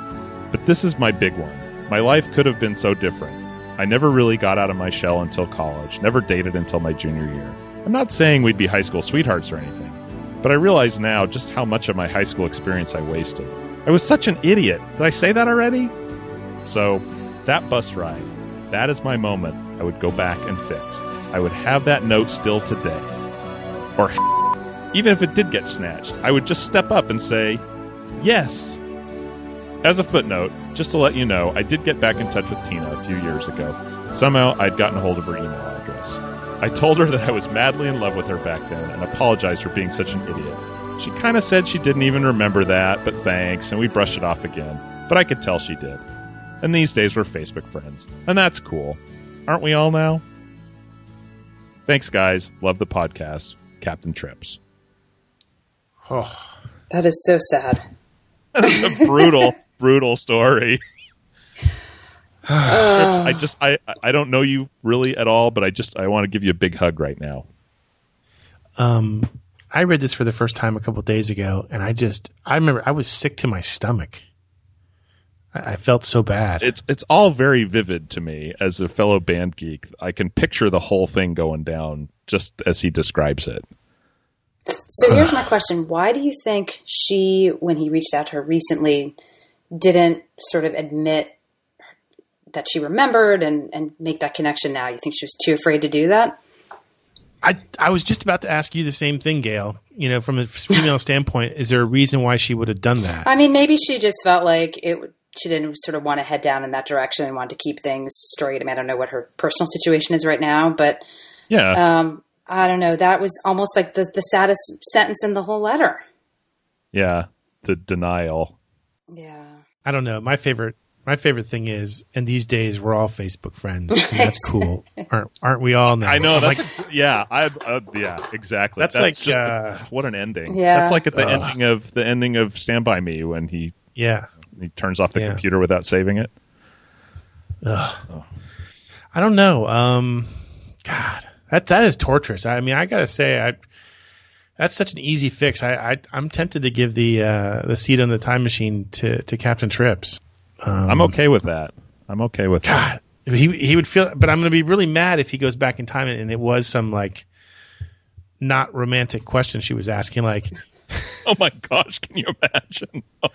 But this is my big one. My life could have been so different. I never really got out of my shell until college, never dated until my junior year. I'm not saying we'd be high school sweethearts or anything, but I realize now just how much of my high school experience I wasted. I was such an idiot. Did I say that already? So, that bus ride, that is my moment. I would go back and fix. I would have that note still today. Or even if it did get snatched, I would just step up and say, yes. As a footnote, just to let you know, I did get back in touch with Tina a few years ago. Somehow I'd gotten a hold of her email address. I told her that I was madly in love with her back then and apologized for being such an idiot. She kind of said she didn't even remember that, but thanks, and we brushed it off again. But I could tell she did. And these days we're Facebook friends. And that's cool. Aren't we all now? Thanks, guys. Love the podcast. Captain Trips. Oh. That is so sad. That's a brutal, brutal story. uh. Trips, I just, I, I don't know you really at all, but I just, I want to give you a big hug right now. Um, I read this for the first time a couple of days ago, and I just, I remember I was sick to my stomach. I felt so bad. It's it's all very vivid to me as a fellow band geek. I can picture the whole thing going down just as he describes it. So here's my question. Why do you think she, when he reached out to her recently, didn't sort of admit that she remembered and, and make that connection now? You think she was too afraid to do that? I, I was just about to ask you the same thing, Gail. You know, from a female standpoint, is there a reason why she would have done that? I mean, maybe she just felt like it would. She didn't sort of want to head down in that direction and wanted to keep things straight. I mean, I don't know what her personal situation is right now, but yeah, um, I don't know. That was almost like the, the saddest sentence in the whole letter. Yeah. The denial. Yeah. I don't know. My favorite, my favorite thing is, and these days we're all Facebook friends. Right. And that's cool. Aren't, aren't we all now? I know. That's like, a, yeah. I, uh, yeah, exactly. That's, that's like, just uh, the, what an ending. Yeah. That's like at the Ugh. ending of the ending of Stand By Me when he, yeah. He turns off the yeah. computer without saving it. Oh. I don't know. Um, God, that that is torturous. I mean, I gotta say, I that's such an easy fix. I, I I'm tempted to give the uh, the seat on the time machine to, to Captain Trips. Um, I'm okay with that. I'm okay with God. That. He he would feel, but I'm gonna be really mad if he goes back in time and, and it was some like not romantic question she was asking. Like, oh my gosh, can you imagine? Oh.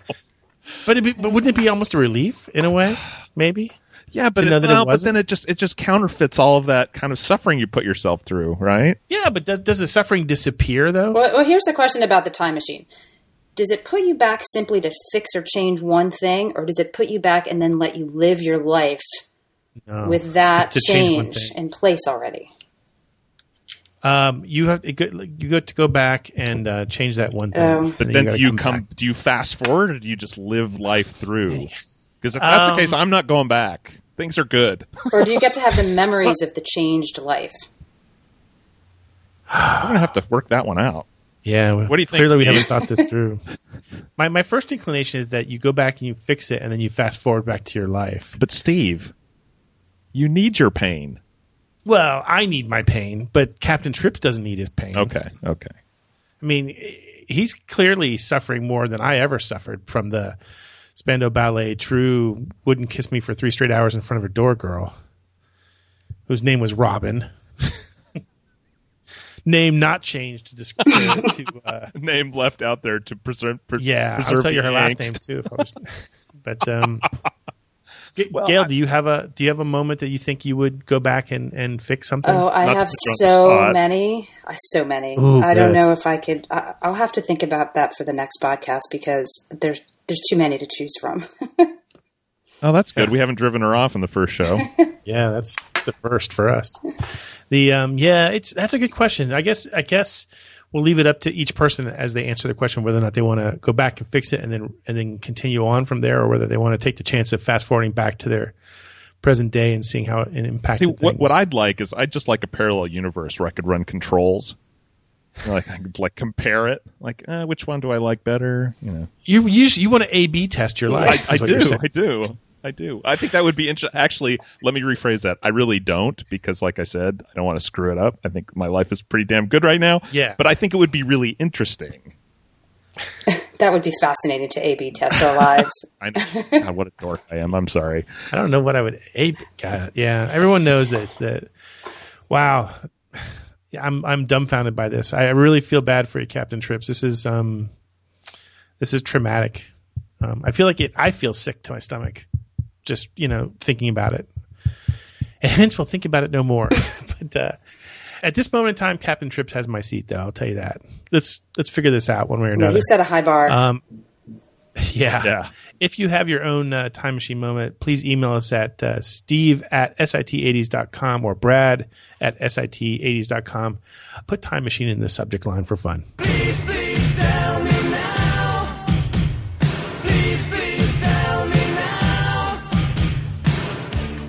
But, be, but wouldn't it be almost a relief in a way, maybe? Yeah, but, it, well, but then it just it just counterfeits all of that kind of suffering you put yourself through, right? Yeah, but does, does the suffering disappear, though? Well, well, here's the question about the time machine. Does it put you back simply to fix or change one thing, or does it put you back and then let you live your life no, with that change, change in place already? Um, you have to go, you got to go back and uh, change that one thing. Um, but then, then you do you come? come do you fast forward, or do you just live life through? Because if that's um, the case, I'm not going back. Things are good. Or do you get to have the memories of the changed life? I'm gonna have to work that one out. Yeah. Well, what do you think? Clearly, Steve? We haven't thought this through. my my first inclination is that you go back and you fix it, and then you fast forward back to your life. But Steve, you need your pain. Well, I need my pain, but Captain Trips doesn't need his pain. Okay, okay. I mean, he's clearly suffering more than I ever suffered from the Spandau Ballet True wouldn't kiss me for three straight hours in front of a door girl whose name was Robin. Name not changed to describe. to, uh, name left out there to preserve. Pre- yeah, preserve I'll tell you her angst. Last name too. If I was... But um, well, Gail, I, do you have a do you have a moment that you think you would go back and, and fix something? Oh, I Not have so many, so many. Ooh, I good. don't know if I could. I, I'll have to think about that for the next podcast because there's there's too many to choose from. Oh, that's good. We haven't driven her off in the first show. Yeah, that's, that's a first for us. The um, yeah, it's that's a good question. I guess I guess we'll leave it up to each person as they answer the question whether or not they want to go back and fix it and then and then continue on from there, or whether they want to take the chance of fast forwarding back to their present day and seeing how it impacted See, what, things. What I'd like is I'd just like a parallel universe where I could run controls. Like, I could, like, compare it. Like, eh, which one do I like better? You know, you you, you want to A B test your life. I, I do. I do. I do. I think that would be interesting. Actually, let me rephrase that. I really don't, because, like I said, I don't want to screw it up. I think my life is pretty damn good right now. Yeah. But I think it would be really interesting. That would be fascinating to A B test our lives. I know. God, what a dork I am. I'm sorry. I don't know what I would A B. God, yeah. Everyone knows that it's that. Wow. I'm I'm dumbfounded by this. I really feel bad for you, Captain Trips. This is um, this is traumatic. Um, I feel like it. I feel sick to my stomach, just you know, thinking about it. And hence, we'll think about it no more. But uh, at this moment in time, Captain Trips has my seat, though. I'll tell you that. Let's let's figure this out one way or another. He set a high bar. Um, yeah. yeah. If you have your own uh, time machine moment, please email us at uh, steve at sit eighties dot com or brad at sit eighties dot com. Put time machine in the subject line for fun. Please, please tell me now. Please, please tell me now.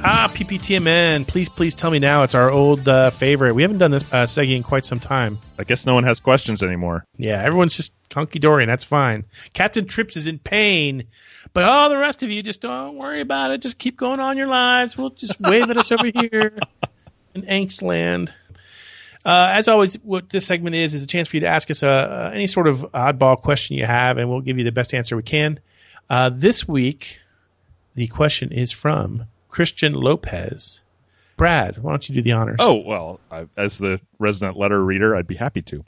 Ah, P P T M N. Please, please tell me now. It's our old uh, favorite. We haven't done this uh, seggy in quite some time. I guess no one has questions anymore. Yeah, everyone's just hunky-dory, and that's fine. Captain Trips is in pain, but all the rest of you just don't worry about it. Just keep going on your lives. We'll just wave at us over here in angst land. Uh, as always, what this segment is is a chance for you to ask us uh, uh, any sort of oddball question you have, and we'll give you the best answer we can. Uh, this week, the question is from Christian Lopez. Brad, why don't you do the honors? Oh, well, I, as the resident letter reader, I'd be happy to.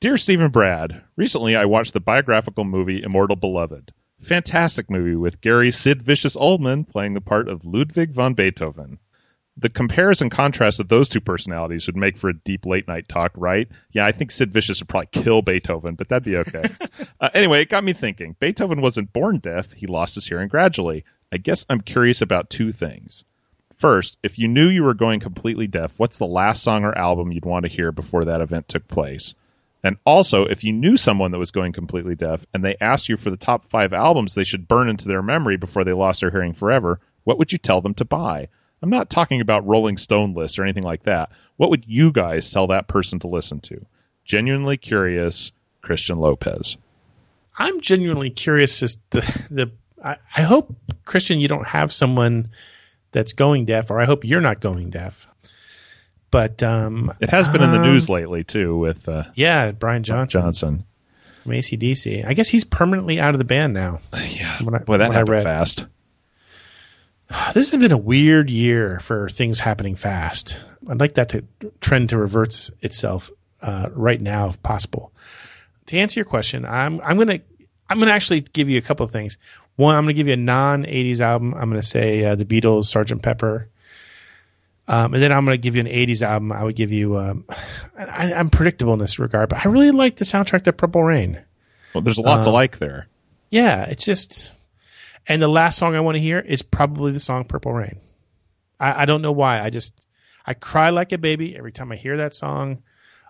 Dear Stephen Brad, recently I watched the biographical movie Immortal Beloved. Fantastic movie with Gary Sid Vicious Oldman playing the part of Ludwig von Beethoven. The comparison contrast of those two personalities would make for a deep late night talk, right? Yeah, I think Sid Vicious would probably kill Beethoven, but that'd be okay. uh, anyway, it got me thinking. Beethoven wasn't born deaf. He lost his hearing gradually. I guess I'm curious about two things. First, if you knew you were going completely deaf, what's the last song or album you'd want to hear before that event took place? And also, if you knew someone that was going completely deaf and they asked you for the top five albums they should burn into their memory before they lost their hearing forever, what would you tell them to buy? I'm not talking about Rolling Stone lists or anything like that. What would you guys tell that person to listen to? Genuinely curious, Christian Lopez. I'm genuinely curious as to the... I, I hope, Christian, you don't have someone that's going deaf, or I hope you're not going deaf. But um, it has been um, in the news lately, too, with uh, yeah, Brian Johnson. Johnson. From A C D C. I guess he's permanently out of the band now. Yeah. From what I, Boy, that happened fast. This has been a weird year for things happening fast. I'd like that to trend to reverse itself uh, right now, if possible. To answer your question, I'm I'm gonna I'm gonna actually give you a couple of things. One, I'm gonna give you a non eighties album. I'm gonna say uh, the Beatles, Sergeant Pepper. Um, and then I'm going to give you an eighties album. I would give you um, – I'm predictable in this regard, but I really like the soundtrack to Purple Rain. Well, there's a lot um, to like there. Yeah, it's just – and the last song I want to hear is probably the song Purple Rain. I, I don't know why. I just – I cry like a baby every time I hear that song.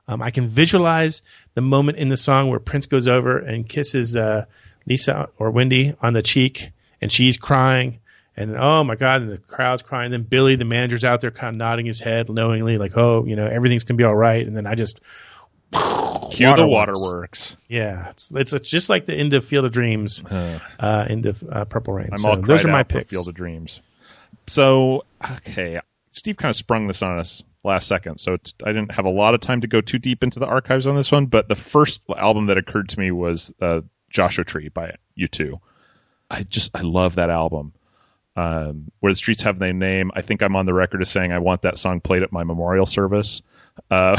Um, I can visualize the moment in the song where Prince goes over and kisses uh, Lisa or Wendy on the cheek, and she's crying. And oh my God, and the crowd's crying. Then Billy, the manager's out there kind of nodding his head knowingly, like, oh, you know, everything's going to be all right. And then I just. Cue water the waterworks. Works. Yeah. It's, it's it's just like the end of Field of Dreams, uh, uh, end of uh, Purple Rain. I'm so all cried those are my out picks. For Field of Dreams. So, okay. Steve kind of sprung this on us last second. So it's, I didn't have a lot of time to go too deep into the archives on this one. But the first album that occurred to me was uh, Joshua Tree by U two. I just, I love that album. Um, where the streets have their name. I think I'm on the record as saying I want that song played at my memorial service. Uh,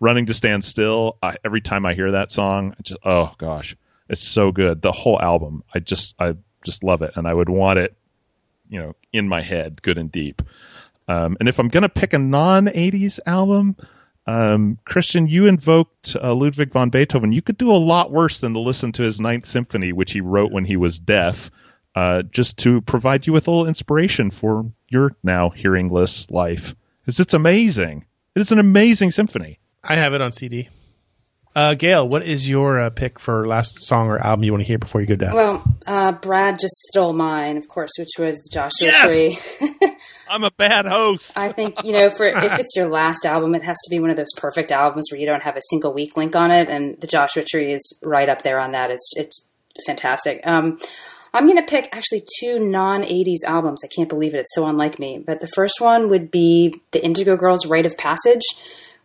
Running to Stand Still. I, every time I hear that song, I just, oh gosh, it's so good. The whole album. I just, I just love it. And I would want it, you know, in my head, good and deep. Um, and if I'm going to pick a non eighties album, um, Christian, you invoked uh, Ludwig von Beethoven. You could do a lot worse than to listen to his Ninth Symphony, which he wrote when he was deaf, uh, just to provide you with a little inspiration for your now hearingless life. Because it's amazing. It is an amazing symphony. I have it on C D. Uh, Gail, what is your uh, pick for last song or album you want to hear before you go down? Well, uh, Brad just stole mine, of course, which was Joshua yes! Tree. I'm a bad host. I think, you know, for if it's your last album, it has to be one of those perfect albums where you don't have a single weak link on it. And the Joshua Tree is right up there on that. It's it's fantastic. Um, I'm going to pick actually two non eighties albums. I can't believe it. It's so unlike me. But the first one would be the Indigo Girls' Rite of Passage,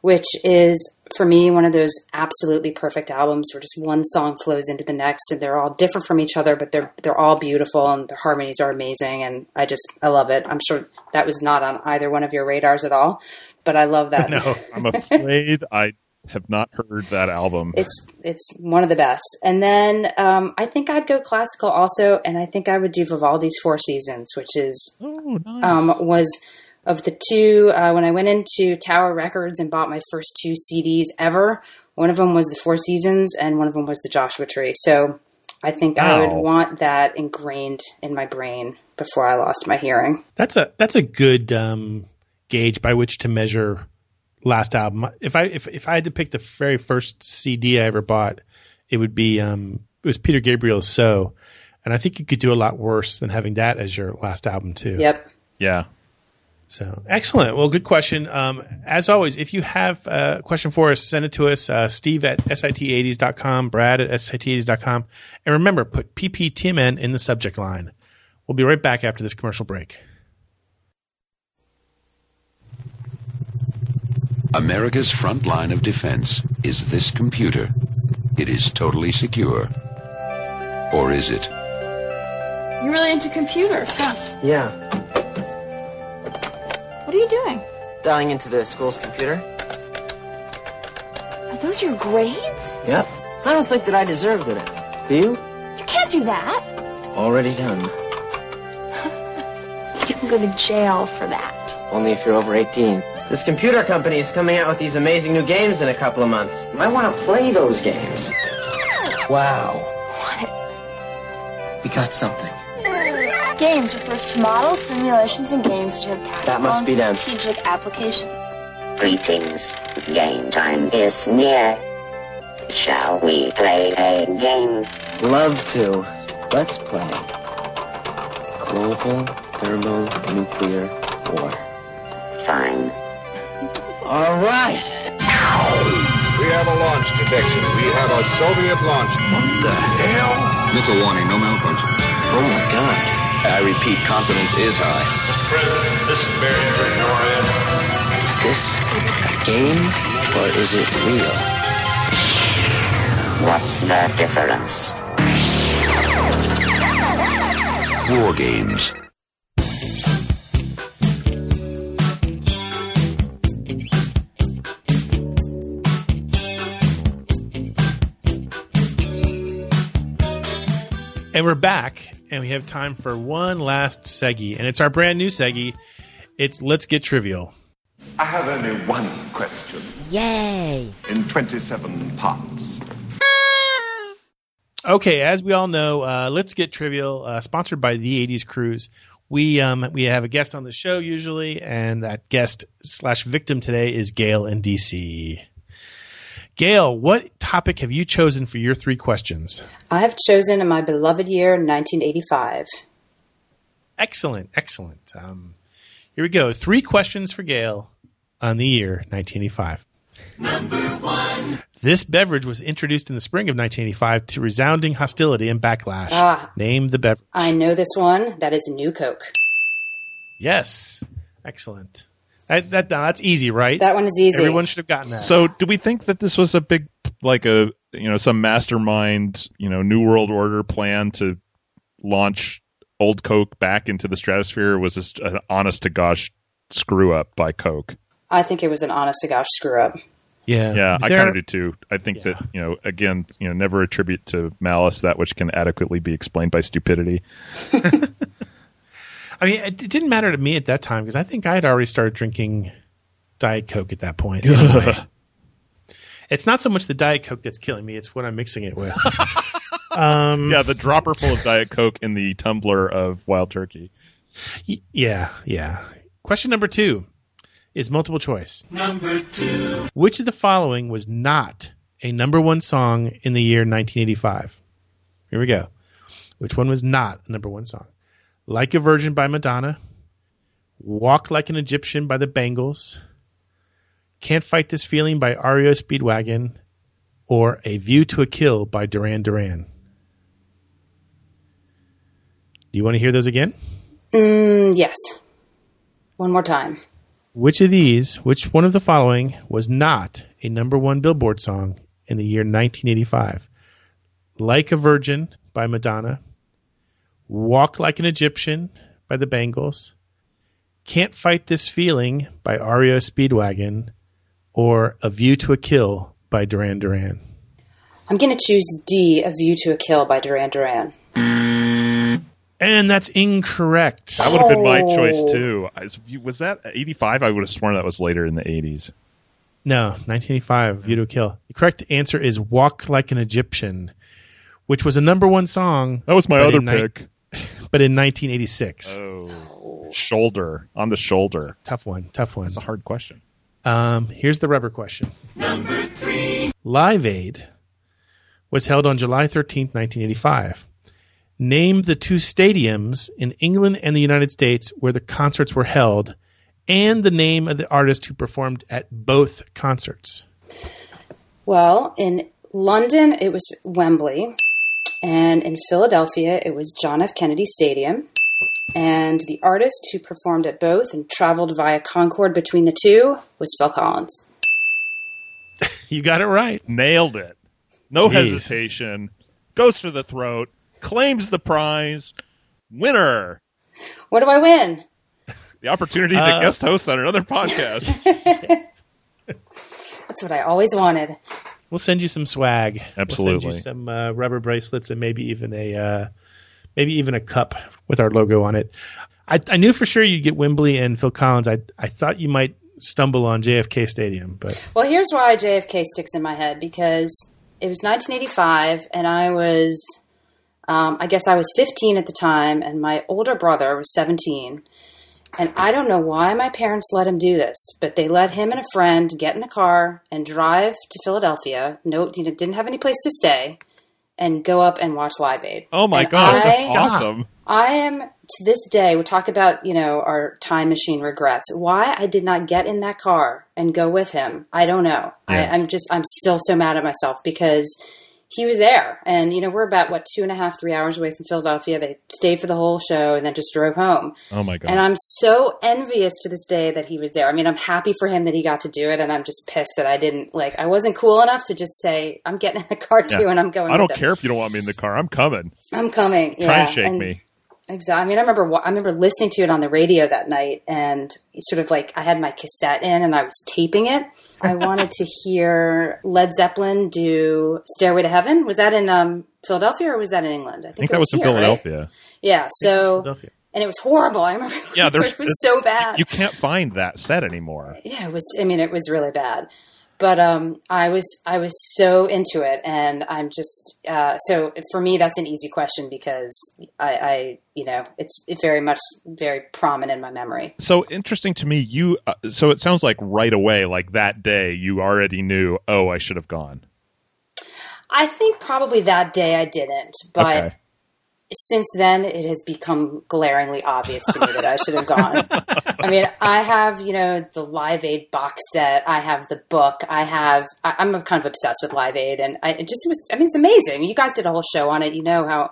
which is, for me, one of those absolutely perfect albums where just one song flows into the next and they're all different from each other, but they're they're all beautiful and the harmonies are amazing. And I just, I love it. I'm sure that was not on either one of your radars at all, but I love that. No, I'm afraid I have not heard that album. It's it's one of the best. And then um, I think I'd go classical also, and I think I would do Vivaldi's Four Seasons, which is oh, nice. um, was... Of the two, uh, when I went into Tower Records and bought my first two C Ds ever, one of them was the Four Seasons and one of them was the Joshua Tree. So I think wow. I would want that ingrained in my brain before I lost my hearing. That's a that's a good um, gauge by which to measure last album. If I if if I had to pick the very first C D I ever bought, it would be um, it was Peter Gabriel's So, and I think you could do a lot worse than having that as your last album too. Yep. Yeah. So excellent. Well, good question. Um, as always, if you have a question for us, send it to us, uh, Steve at S I T eighties dot com, Brad at S I T eighties dot com. And remember, put P P T M N in the subject line. We'll be right back after this commercial break. America's front line of defense is this computer. It is totally secure. Or is it? You're really into computers, huh? Yeah. What are you doing? Dialing into the school's computer. Are those your grades? Yep. I don't think that I deserved it. Do you? You can't do that. Already done. You can go to jail for that. Only if you're over eighteen. This computer company is coming out with these amazing new games in a couple of months. I want to play those games. Wow. What? We got something. Games refers to models, simulations, and games which have tactical and strategic application. Greetings. Game time is near. Shall we play a game? Love to. Let's play Global Thermonuclear War. Fine. All right. We have a launch detection. We have a Soviet launch. What the hell? Missile warning. No malfunction. Oh my God. I repeat, confidence is high. Mister President, this is Barry Norad. Is this a game or is it real? What's the difference? War games. And we're back. And we have time for one last seggy. And it's our brand new seggy. It's Let's Get Trivial. I have only one question. Yay! In twenty-seven parts. Okay, as we all know, uh, Let's Get Trivial, uh, sponsored by The eighties Cruise. We um, we have a guest on the show usually, and that guest slash victim today is Gail in D C Gail, what topic have you chosen for your three questions? I have chosen in my beloved year, nineteen eighty-five. Excellent. Excellent. Um, here we go. Three questions for Gail on the year nineteen eighty-five. Number one. This beverage was introduced in the spring of nineteen eighty-five to resounding hostility and backlash. Ah, name the beverage. I know this one. That is New Coke. Yes. Excellent. That, that that's easy, right? That one is easy. Everyone should have gotten that. So, do we think that this was a big, like a you know, some mastermind, you know, New World Order plan to launch old Coke back into the stratosphere? Or was this an honest to gosh screw up by Coke? I think it was an honest to gosh screw up. Yeah, yeah, I kind of do too. I think yeah. that, you know, again, you know, never attribute to malice that which can adequately be explained by stupidity. I mean, it didn't matter to me at that time because I think I had already started drinking Diet Coke at that point. Anyway. It's not so much the Diet Coke that's killing me; it's what I'm mixing it with. um, yeah, the dropper full of Diet Coke in the tumbler of Wild Turkey. Y- yeah, yeah. Question number two is multiple choice. Number two. Which of the following was not a number one song in the year nineteen eighty-five? Here we go. Which one was not a number one song? Like a Virgin by Madonna. Walk Like an Egyptian by the Bangles. Can't Fight This Feeling by R E O Speedwagon. Or A View to a Kill by Duran Duran. Do you want to hear those again? Mm, yes. One more time. Which of these, which one of the following was not a number one Billboard song in the year nineteen eighty-five? Like a Virgin by Madonna. Walk Like an Egyptian by the Bangles. Can't Fight This Feeling by R E O Speedwagon. Or A View to a Kill by Duran Duran. I'm going to choose D, A View to a Kill by Duran Duran. And that's incorrect. That would have been my choice, too. Was that eighty-five? I would have sworn that was later in the eighties. No, nineteen eighty-five, View to a Kill. The correct answer is Walk Like an Egyptian, which was a number one song. That was my other pick. But in nineteen eighty-six. Oh. Shoulder. On the shoulder. Tough one. Tough one. That's a hard question. Um, here's the rubber question. Number three. Live Aid was held on July thirteenth, nineteen eighty-five. Name the two stadiums in England and the United States where the concerts were held and the name of the artist who performed at both concerts. Well, in London, it was Wembley. And in Philadelphia, it was John F. Kennedy Stadium. And the artist who performed at both and traveled via Concord between the two was Phil Collins. You got it right. Nailed it. No Jeez. hesitation. Goes for the throat. Claims the prize. Winner. What do I win? The opportunity to uh, guest host on another podcast. Yes. That's what I always wanted. We'll send you some swag. Absolutely. We'll send you some uh, rubber bracelets and maybe even a uh, maybe even a cup with our logo on it. I, I knew for sure you'd get Wembley and Phil Collins. I I thought you might stumble on J F K Stadium, but well, here's why J F K sticks in my head, because it was nineteen eighty-five and I was Um, I guess I was fifteen at the time, and my older brother was seventeen. And I don't know why my parents let him do this, but they let him and a friend get in the car and drive to Philadelphia. No, you know, didn't have any place to stay, and go up and watch Live Aid. Oh my and gosh, I, that's awesome! I am to this day. We talk about, you know, our time machine regrets. Why I did not get in that car and go with him, I don't know. Yeah. I, I'm just I'm still so mad at myself because he was there. And, you know, we're about, what, two and a half, three hours away from Philadelphia. They stayed for the whole show and then just drove home. Oh, my God. And I'm so envious to this day that he was there. I mean, I'm happy for him that he got to do it, and I'm just pissed that I didn't, like, I wasn't cool enough to just say, I'm getting in the car, too, yeah. and I'm going I don't them. care if you don't want me in the car. I'm coming. I'm coming, yeah. Try and shake and, me. Exactly. I mean, I remember, I remember listening to it on the radio that night, and sort of, like, I had my cassette in, and I was taping it. I wanted to hear Led Zeppelin do Stairway to Heaven. Was that in um, Philadelphia or was that in England? I think, I think it that was, was in here, Philadelphia. Right? Yeah. So, Philadelphia. And it was horrible. I remember yeah, it was so bad. You can't find that set anymore. Yeah, it was. I mean, it was really bad. But um, I was I was so into it, and I'm just uh, so for me that's an easy question because I, I you know it's very much very prominent in my memory. So interesting to me, you uh, so it sounds like right away, like that day, you already knew. Oh, I should have gone. I think probably that day I didn't, but okay. Since then it has become glaringly obvious to me that I should have gone. I mean, I have, you know, the Live Aid box set. I have the book. I have, I, I'm kind of obsessed with Live Aid. And I, it just was, I mean, it's amazing. You guys did a whole show on it. You know how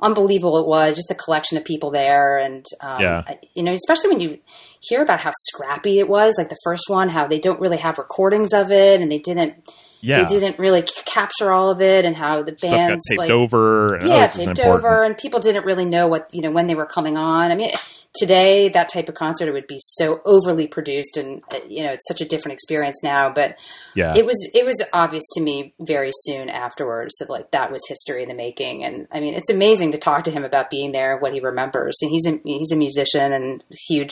unbelievable it was, just the collection of people there. And, um, yeah. I, you know, especially when you hear about how scrappy it was, like the first one, how they don't really have recordings of it. And they didn't, yeah. they didn't really c- capture all of it, and how the bands Stuff got taped like, over. And, yeah, oh, taped over, and people didn't really know what you know when they were coming on. I mean, today that type of concert it would be so overly produced, and you know it's such a different experience now. But yeah. it was it was obvious to me very soon afterwards that like that was history in the making. And I mean, it's amazing to talk to him about being there, what he remembers. And he's a, he's a musician and a huge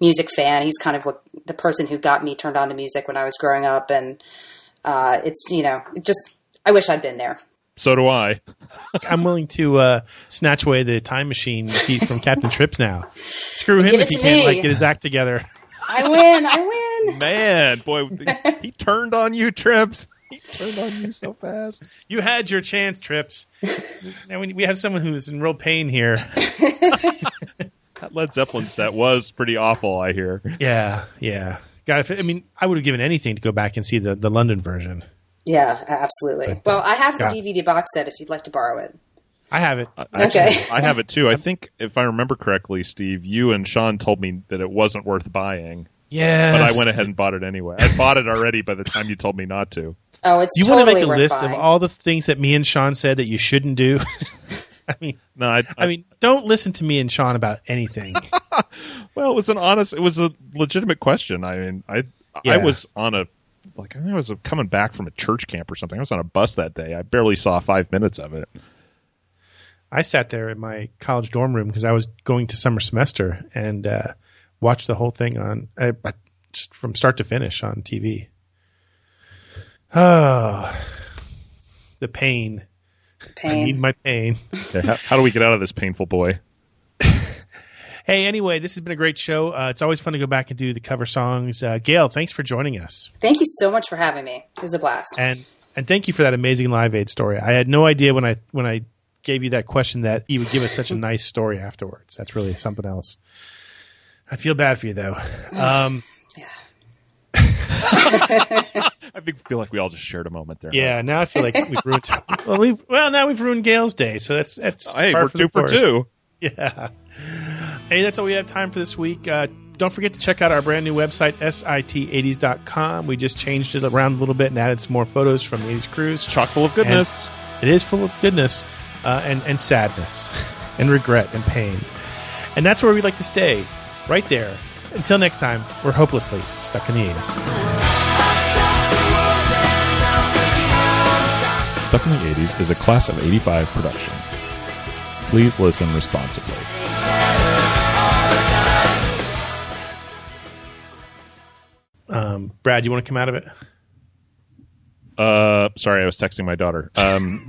music fan. He's kind of what the person who got me turned on to music when I was growing up, and uh, it's you know it just I wish I'd been there. So do I. I'm willing to uh, snatch away the time machine seat from Captain Trips now. Screw him if he can't like, get his act together. I win. I win. Man, boy, he turned on you, Trips. He turned on you so fast. You had your chance, Trips. Now we, we have someone who's in real pain here. That Led Zeppelin set was pretty awful, I hear. Yeah, yeah. God, if, I mean, I would have given anything to go back and see the, the London version. Yeah, absolutely. But, well, I have the yeah. D V D box set if you'd like to borrow it. I have it. I, actually, okay. I have it too. I think if I remember correctly, Steve, you and Sean told me that it wasn't worth buying. Yeah. But I went ahead and bought it anyway. I bought it already by the time you told me not to. Oh, it's you totally want to make a worth list buying. Of all the things that me and Sean said that you shouldn't do? I mean, no, I, I, I mean, don't listen to me and Sean about anything. Well, it was an honest, it was a legitimate question. I mean, I yeah. I was on a Like I think I was coming back from a church camp or something. I was on a bus that day. I barely saw five minutes of it. I sat there in my college dorm room because I was going to summer semester and uh, watched the whole thing on I, I, just from start to finish on T V. Oh, the pain! pain. I need my pain. Okay, how, how do we get out of this painful boy? Hey, anyway, this has been a great show. Uh, it's always fun to go back and do the cover songs. Uh, Gail, thanks for joining us. Thank you so much for having me. It was a blast. And and thank you for that amazing Live Aid story. I had no idea when I when I gave you that question that you would give us such a nice story afterwards. That's really something else. I feel bad for you, though. Um, yeah. I feel like we all just shared a moment there. Yeah, now I feel like we've ruined – well, we've, well, now we've ruined Gail's day, so that's, that's hey, par we're for two for two. Yeah. Hey, that's all we have time for this week. Uh, don't forget to check out our brand new website, sit eighties dot com. We just changed it around a little bit and added some more photos from the eighties Cruise. It's chock full of goodness. And it is full of goodness uh, and, and sadness and regret and pain. And that's where we'd like to stay, right there. Until next time, we're hopelessly stuck in the eighties. Stuck in the eighties is a Class of eighty-five production. Please listen responsibly. Um, Brad, you want to come out of it? Uh, sorry, I was texting my daughter. Um